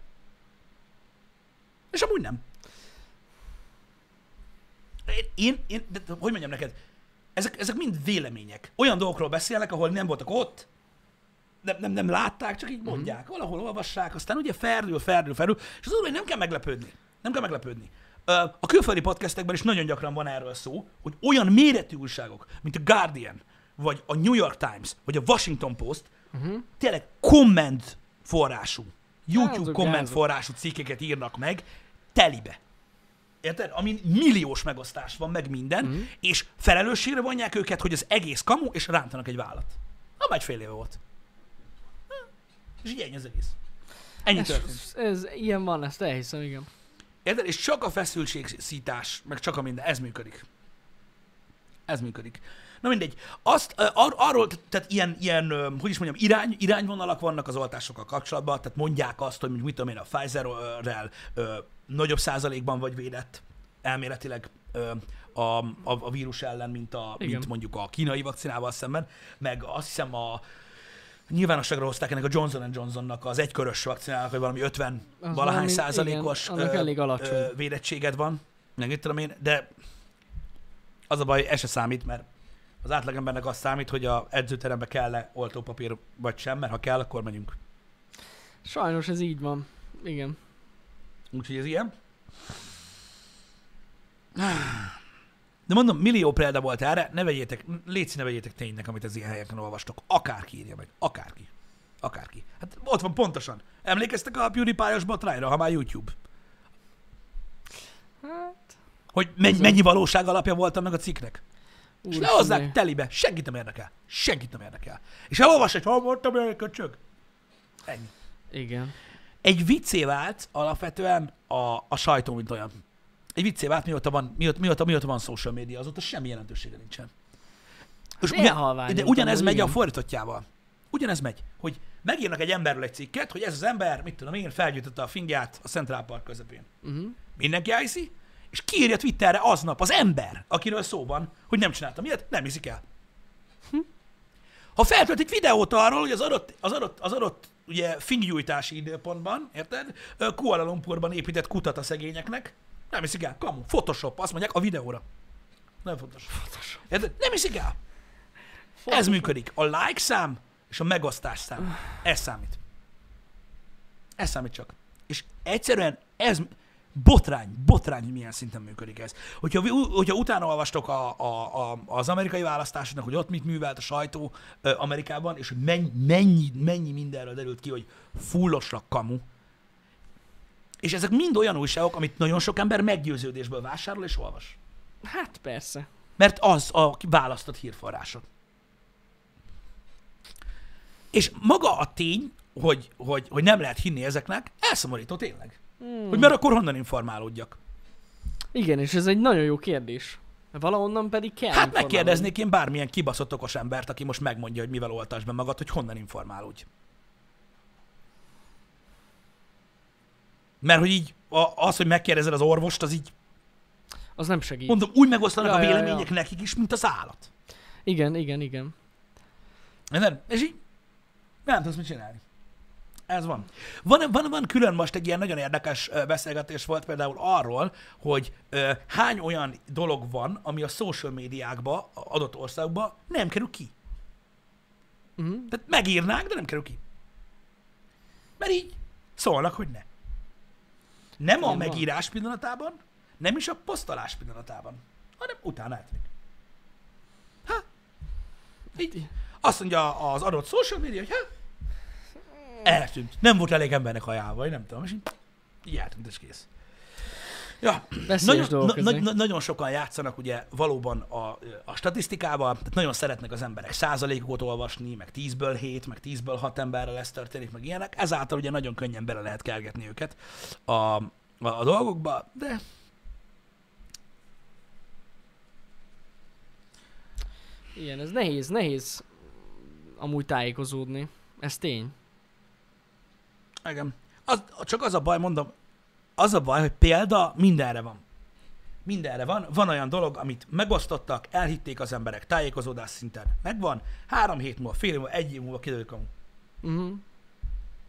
És amúgy nem. Én, én, én de, hogy mondjam neked, ezek, ezek mind vélemények. Olyan dolgokról beszélnek, ahol nem voltak ott, Nem, nem, nem látták, csak így mondják. Mm-hmm. Valahol olvassák, aztán ugye ferdül, ferdül, ferdül. És az úgy, hogy nem kell meglepődni. Nem kell meglepődni. A külföldi podcastekben is nagyon gyakran van erről szó, hogy olyan méretű újságok, mint a Guardian, vagy a New York Times, vagy a Washington Post, mm-hmm. tényleg komment forrású, YouTube komment forrású cikkeket írnak meg telibe. Érted? Amin milliós megosztás van, meg minden, mm-hmm. és felelősségre vonják őket, hogy az egész kamu, és rántanak egy vállat. Na, már egy fél éve volt. És így ennyi az egész. Ennyi ez, ez ilyen van, ezt elhiszem, igen. Érted? És csak a feszültségszítás, meg csak a minden, ez működik. Ez működik. Na mindegy. Azt, ar- arról, tehát ilyen, ilyen, hogy is mondjam, irány, irányvonalak vannak az oltásokkal kapcsolatban, tehát mondják azt, hogy mit tudom én, a Pfizer-rel ö, nagyobb százalékban vagy védett elméletileg ö, a, a, a vírus ellen, mint, a, mint mondjuk a kínai vakcinával szemben, meg azt hiszem a nyilvánosságra hozták ennek a Johnson and Johnsonnak az egykörös vakcinának, hogy valami ötven-valahány százalékos ö, ö, védettséged van, meg itt tudom én, de az a baj, ez se számít, mert az átlagembernek az számít, hogy a edzőterembe kell-e oltópapír vagy sem, mert ha kell, akkor megyünk. Sajnos ez így van. Igen. Úgyhogy ez ilyen. De mondom, millió példa volt erre, ne vegyétek, létsz, ne vegyétek ténynek, amit az ilyen helyeken olvastok. Akárki írja meg. Akárki. Akárki. Hát ott van pontosan. Emlékeztek a PewDiePie-os botrányra, ha már YouTube? Hát... Hogy men- mennyi valóság alapja volt annak a cikknek? Úr, és lehozzák telibe, senkit nem érdekel. Senkit nem érdekel. És elolvasd, hogy ha voltam olyan köcsög. Ennyi. Igen. Egy viccé vált alapvetően a, a sajtó, mint olyan. Egy viccé vált, mióta van, mióta, mióta, mióta van social media, azóta semmi jelentősége nincsen. És ugyan, de ugyanez megy igen. a fordítottjával. Ugyanez megy, hogy megírnak egy emberről egy cikket, hogy ez az ember, mit tudom én, felgyújtotta a fingját a Central Park közepén. Uh-huh. Mindenki elhiszi, és kiírja Twitterre aznap az ember, akiről szó van, hogy nem csináltam ilyet, nem hiszik el. Hm. Ha feltölt egy videót arról, hogy az adott, az adott, az adott ugye, finggyújtási időpontban, érted, Kuala Lumpurban épített kutat a szegényeknek, nem hiszik el, kamu, Photoshop, azt mondják a videóra. Nem Photoshop. Photoshop. Érted? Nem hiszik el. Photoshop. Ez működik. A like szám és a megosztás szám. Ez számít. Ez számít csak. És egyszerűen ez... Botrány, botrány, milyen szinten működik ez. Hogyha, hogyha utána olvastok a, a, a, az amerikai választásoknak, hogy ott mit művelt a sajtó ö, Amerikában, és hogy mennyi, mennyi, mennyi mindenről derült ki, hogy fullosra kamu. És ezek mind olyan újságok, amit nagyon sok ember meggyőződésből vásárol és olvas. Hát persze. Mert az a választott hírforrása. És maga a tény, hogy, hogy, hogy nem lehet hinni ezeknek, elszomorító tényleg. Hmm. Hogy mert akkor honnan informálódjak? Igen, és ez egy nagyon jó kérdés. Valahonnan pedig kell Hát megkérdeznék én bármilyen kibaszott okos embert, aki most megmondja, hogy mivel oltasd be magad, hogy honnan informálódj. Mert hogy így az, hogy megkérdezel az orvost, az így... Az nem segít. Mondom, úgy megoszlanak ja, a vélemények ja, ja. nekik is, mint az állat. Igen, igen, igen. Nem, és így nem tudsz mit csinálni. Ez van. Van, van. Van külön most egy ilyen nagyon érdekes beszélgetés volt például arról, hogy ö, hány olyan dolog van, ami a social médiákba, adott országba nem kerül ki. Uh-huh. Tehát megírnák, de nem kerül ki. Mert így szólnak, hogy ne. Nem a nem megírás van. Pillanatában, nem is a posztolás pillanatában, hanem utána átmegy. Ha? Így. Azt mondja az adott social média, hogy ha? Eltűnt. Nem volt elég embernek ajánlva, vagy nem tudom, és így eltűnt, és kész. Ja, nagyon, na, na, nagyon sokan játszanak ugye valóban a, a statisztikával, tehát nagyon szeretnek az emberek százalékokat olvasni, meg tízből hét, meg tízből hat emberrel ez történik, meg ilyenek. Ezáltal ugye nagyon könnyen bele lehet kergetni őket a, a, a dolgokba, de... Igen, ez nehéz, nehéz amúgy tájékozódni. Ez tény. Igen. Az, csak az a baj, mondom, az a baj, hogy példa mindenre van. Mindenre van. Van olyan dolog, amit megosztottak, elhitték az emberek, tájékozódás szinten. Megvan. Három hét múlva, fél év múlva, egy év múlva kiderül kamu. Uh-huh.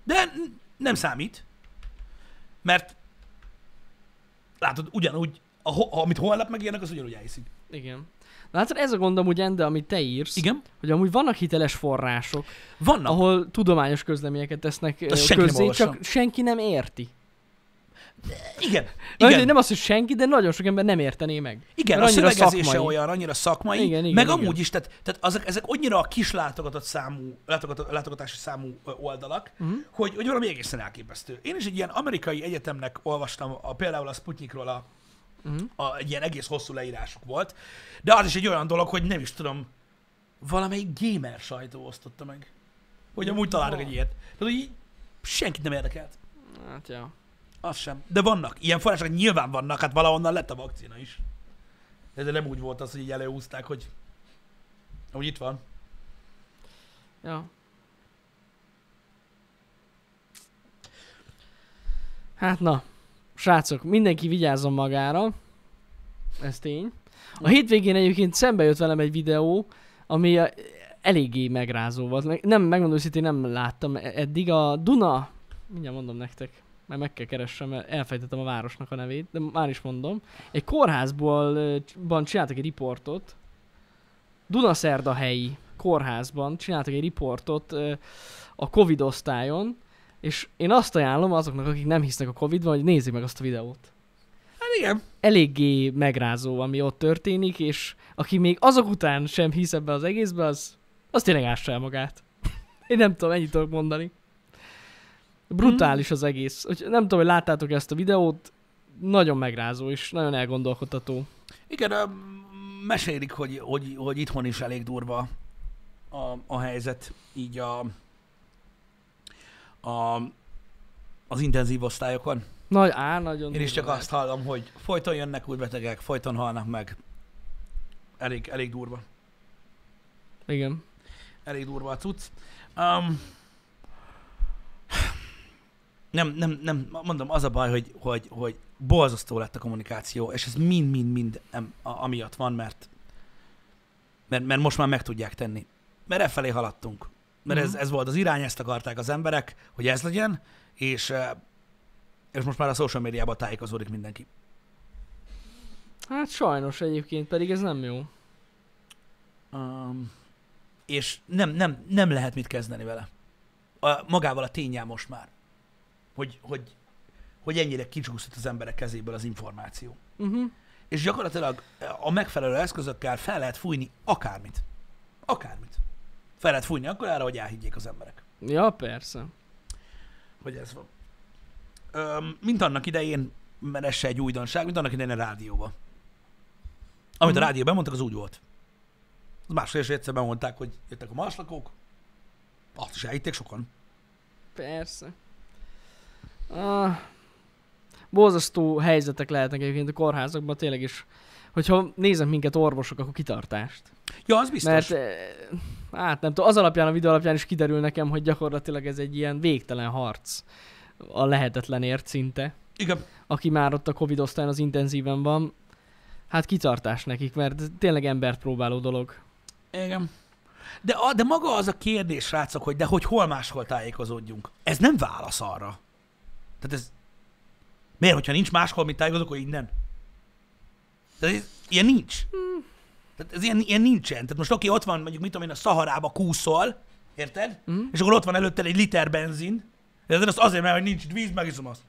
De n- nem számít. Mert látod, ugyanúgy, a ho- amit holnap megírnak, az ugyanúgy elhiszik. Igen. Látod, ez a gondom ugyan, de amit te írsz, igen? Hogy amúgy vannak hiteles források, vannak. Ahol tudományos közleményeket tesznek közzé, csak senki nem érti. Igen. igen. Nem az, hogy senki, de nagyon sok ember nem értené meg. Igen, mert a szövegezése olyan, annyira szakmai, igen, igen, meg igen. amúgy is, tehát, tehát azok, ezek annyira a kis látogatott számú, látogat, látogatási számú oldalak, uh-huh. hogy, hogy valami egészen elképesztő. Én is egy ilyen amerikai egyetemnek olvastam a, például a Sputnikról a Uh-huh. A, egy ilyen egész hosszú leírásuk volt, de az is egy olyan dolog, hogy nem is tudom, valamelyik gamer sajtó osztotta meg, hogy amúgy találtak egy ilyet. Tehát, hogy így senkit nem érdekelt. Hát, ja. Az sem. De vannak. Ilyen források nyilván vannak, hát valahonnan lett a vakcina is. De ez nem úgy volt az, hogy így előhúzták, hogy... Ahogy itt van. Ja. Hát na, srácok, mindenki vigyázzon magára. Ez tény. A hétvégén egyébként szembe jött velem egy videó, ami eléggé megrázó volt. Nem, megmondom őszintén, nem láttam eddig. A Duna, mindjárt mondom nektek, mert meg kell keressem, mert elfejtettem a városnak a nevét, de már is mondom. Egy kórházból csináltak egy riportot. Dunaszerdahelyi kórházban csináltak egy riportot a Covid osztályon, és én azt ajánlom azoknak, akik nem hisznek a Covidban, hogy nézzék meg azt a videót. Hát igen. Eléggé megrázó, ami ott történik, és aki még azok után sem hisz ebbe az egészbe, az, az tényleg ássa el magát. Én nem tudom, ennyit tudok mondani. Brutális az egész. Nem tudom, hogy láttátok ezt a videót, nagyon megrázó és nagyon elgondolkodtató. Igen, mesélik, hogy, hogy, hogy itthon is elég durva a, a helyzet, így a... A, az intenzív osztályokon. Nagy, á, nagyon. Én is csak azt hallom, hogy folyton jönnek új betegek, folyton halnak meg. Elég, elég durva. Igen. Elég durva a cucc. Um, nem, nem, nem, mondom, az a baj, hogy, hogy, hogy borzasztó lett a kommunikáció, és ez mind-mind-mind amiatt van, mert, mert, mert most már meg tudják tenni. Mert efelé haladtunk. Mert ez, ez volt az irány, ezt akarták az emberek, hogy ez legyen, és, és most már a social médiában tájékozódik mindenki. Hát sajnos egyébként, pedig ez nem jó. Um, és nem, nem, nem lehet mit kezdeni vele. A, magával a ténnyel most már. Hogy, hogy, hogy ennyire kicsúszott az emberek kezéből az információ. Uh-huh. És gyakorlatilag a megfelelő eszközökkel fel lehet fújni akármit. Akármit. Fel lehet fújni akkor arra, hogy elhiggyék az emberek. Ja, persze. Hogy ez van. Ö, mint annak idején, mert ez se egy újdonság, mint annak idején a rádióban. Amit hmm. a rádióban bemondtak, az úgy volt. Másfél és egyszer bemondták, hogy jöttek a marslakók, azt is elhitték sokan. Persze. Ah, borzasztó helyzetek lehetnek egyébként a kórházakban, tényleg is. Hogyha néznek minket orvosok, akkor kitartást. Ja, az biztos. Mert, hát nem tudom, az alapján, a videó alapján is kiderül nekem, hogy gyakorlatilag ez egy ilyen végtelen harc a lehetetlenért szinte. Igen. Aki már ott a Covid osztályon az intenzíven van, hát kitartás nekik, mert tényleg embert próbáló dolog. Igen. De, a, de maga az a kérdés, srácok, hogy de hogy hol máshol tájékozódjunk. Ez nem válasz arra. Tehát ez... Miért, hogyha nincs máshol, mit tájékozódunk, akkor innen? Tehát ez, ilyen nincs. Hmm. Tehát ez ilyen, ilyen nincsen. Tehát most oké, ott van, mondjuk mit tudom én, a Szaharába kúszol, érted? Hmm. És akkor ott van előtte egy liter benzin, de az azért, mert hogy nincs itt víz, megiszom azt.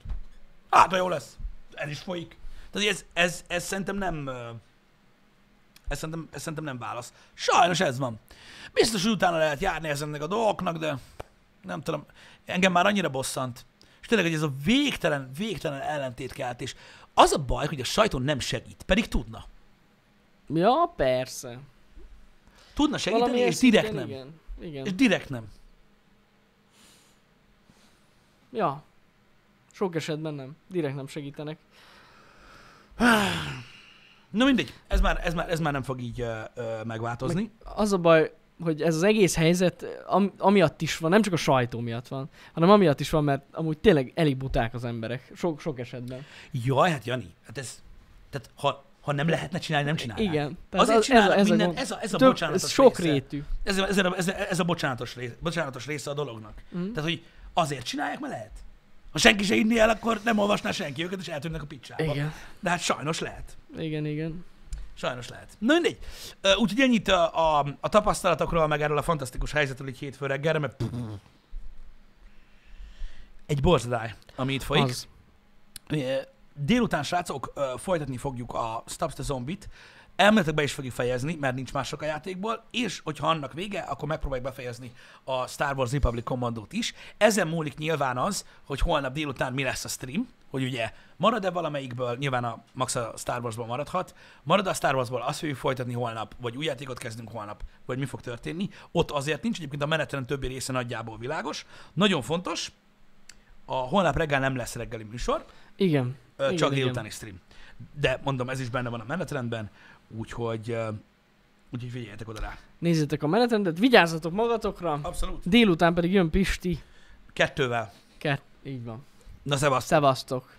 Hát, ha jó lesz. Ez is folyik. Tehát ez, ez, ez szerintem nem... Ez szerintem, ez szerintem nem válasz. Sajnos ez van. Biztos, hogy utána lehet járni ezeknek a dolgoknak, de nem tudom. Engem már annyira bosszant. És tényleg, hogy ez a végtelen, végtelen ellentétkeltés. Az a baj, hogy a sajtó nem segít, pedig tudna. Ja, persze. Tudna segíteni, valami és direkt igen, nem. Igen, igen. És direkt nem. Ja. Sok esetben nem. Direkt nem segítenek. Na mindegy, ez már, ez már, ez már nem fog így ö, ö, megváltozni. Meg az a baj, hogy ez az egész helyzet am, amiatt is van, nem csak a sajtó miatt van, hanem amiatt is van, mert amúgy tényleg elég buták az emberek. Sok, sok esetben. Jaj, hát Jani, hát ez... Tehát ha... Ha nem lehetne csinálni, nem csinálnánk. Igen. Azért csinálnak minden, ez a, ez a Több, bocsánatos ez sok része. Rétű. Ez, ez, a, ez, a, ez a bocsánatos része, bocsánatos része a dolognak. Mm. Tehát, hogy azért csinálják, mert lehet. Ha senki se hinné el, akkor nem olvasná senki őket, és eltűnnek a picsába. Igen. De hát sajnos lehet. Igen, igen. Sajnos lehet. Na mindegy. Úgyhogy ennyit a, a, a tapasztalatokról, meg erről a fantasztikus helyzetről így hétfő reggelre, mert pff, egy borzadály, ami itt folyik. Az. Délután, srácok, folytatni fogjuk a Stop the Zombie-t. Elméletekben is fogjuk fejezni, mert nincs más sok a játékból, és hogyha annak vége, akkor megpróbáljuk befejezni a Star Wars Republic Commandót is. Ezen múlik nyilván az, hogy holnap délután mi lesz a stream, hogy ugye marad-e valamelyikből, nyilván a max a Star Warsból maradhat, marad a Star Warsból, azt fogjuk folytatni holnap, vagy új játékot kezdünk holnap, vagy mi fog történni. Ott azért nincs, egyébként a menetlen többi része nagyjából világos. Nagyon fontos, a holnap reggel nem lesz reggeli műsor. Igen. Csak igen, délutáni igen. stream. De mondom, ez is benne van a menetrendben, úgyhogy, úgyhogy figyeljetek oda rá. Nézzétek a menetrendet, vigyázzatok magatokra. Abszolút. Délután pedig jön Pisti. Kettővel. Kett, így van. Na szevasztok. Szevasztok.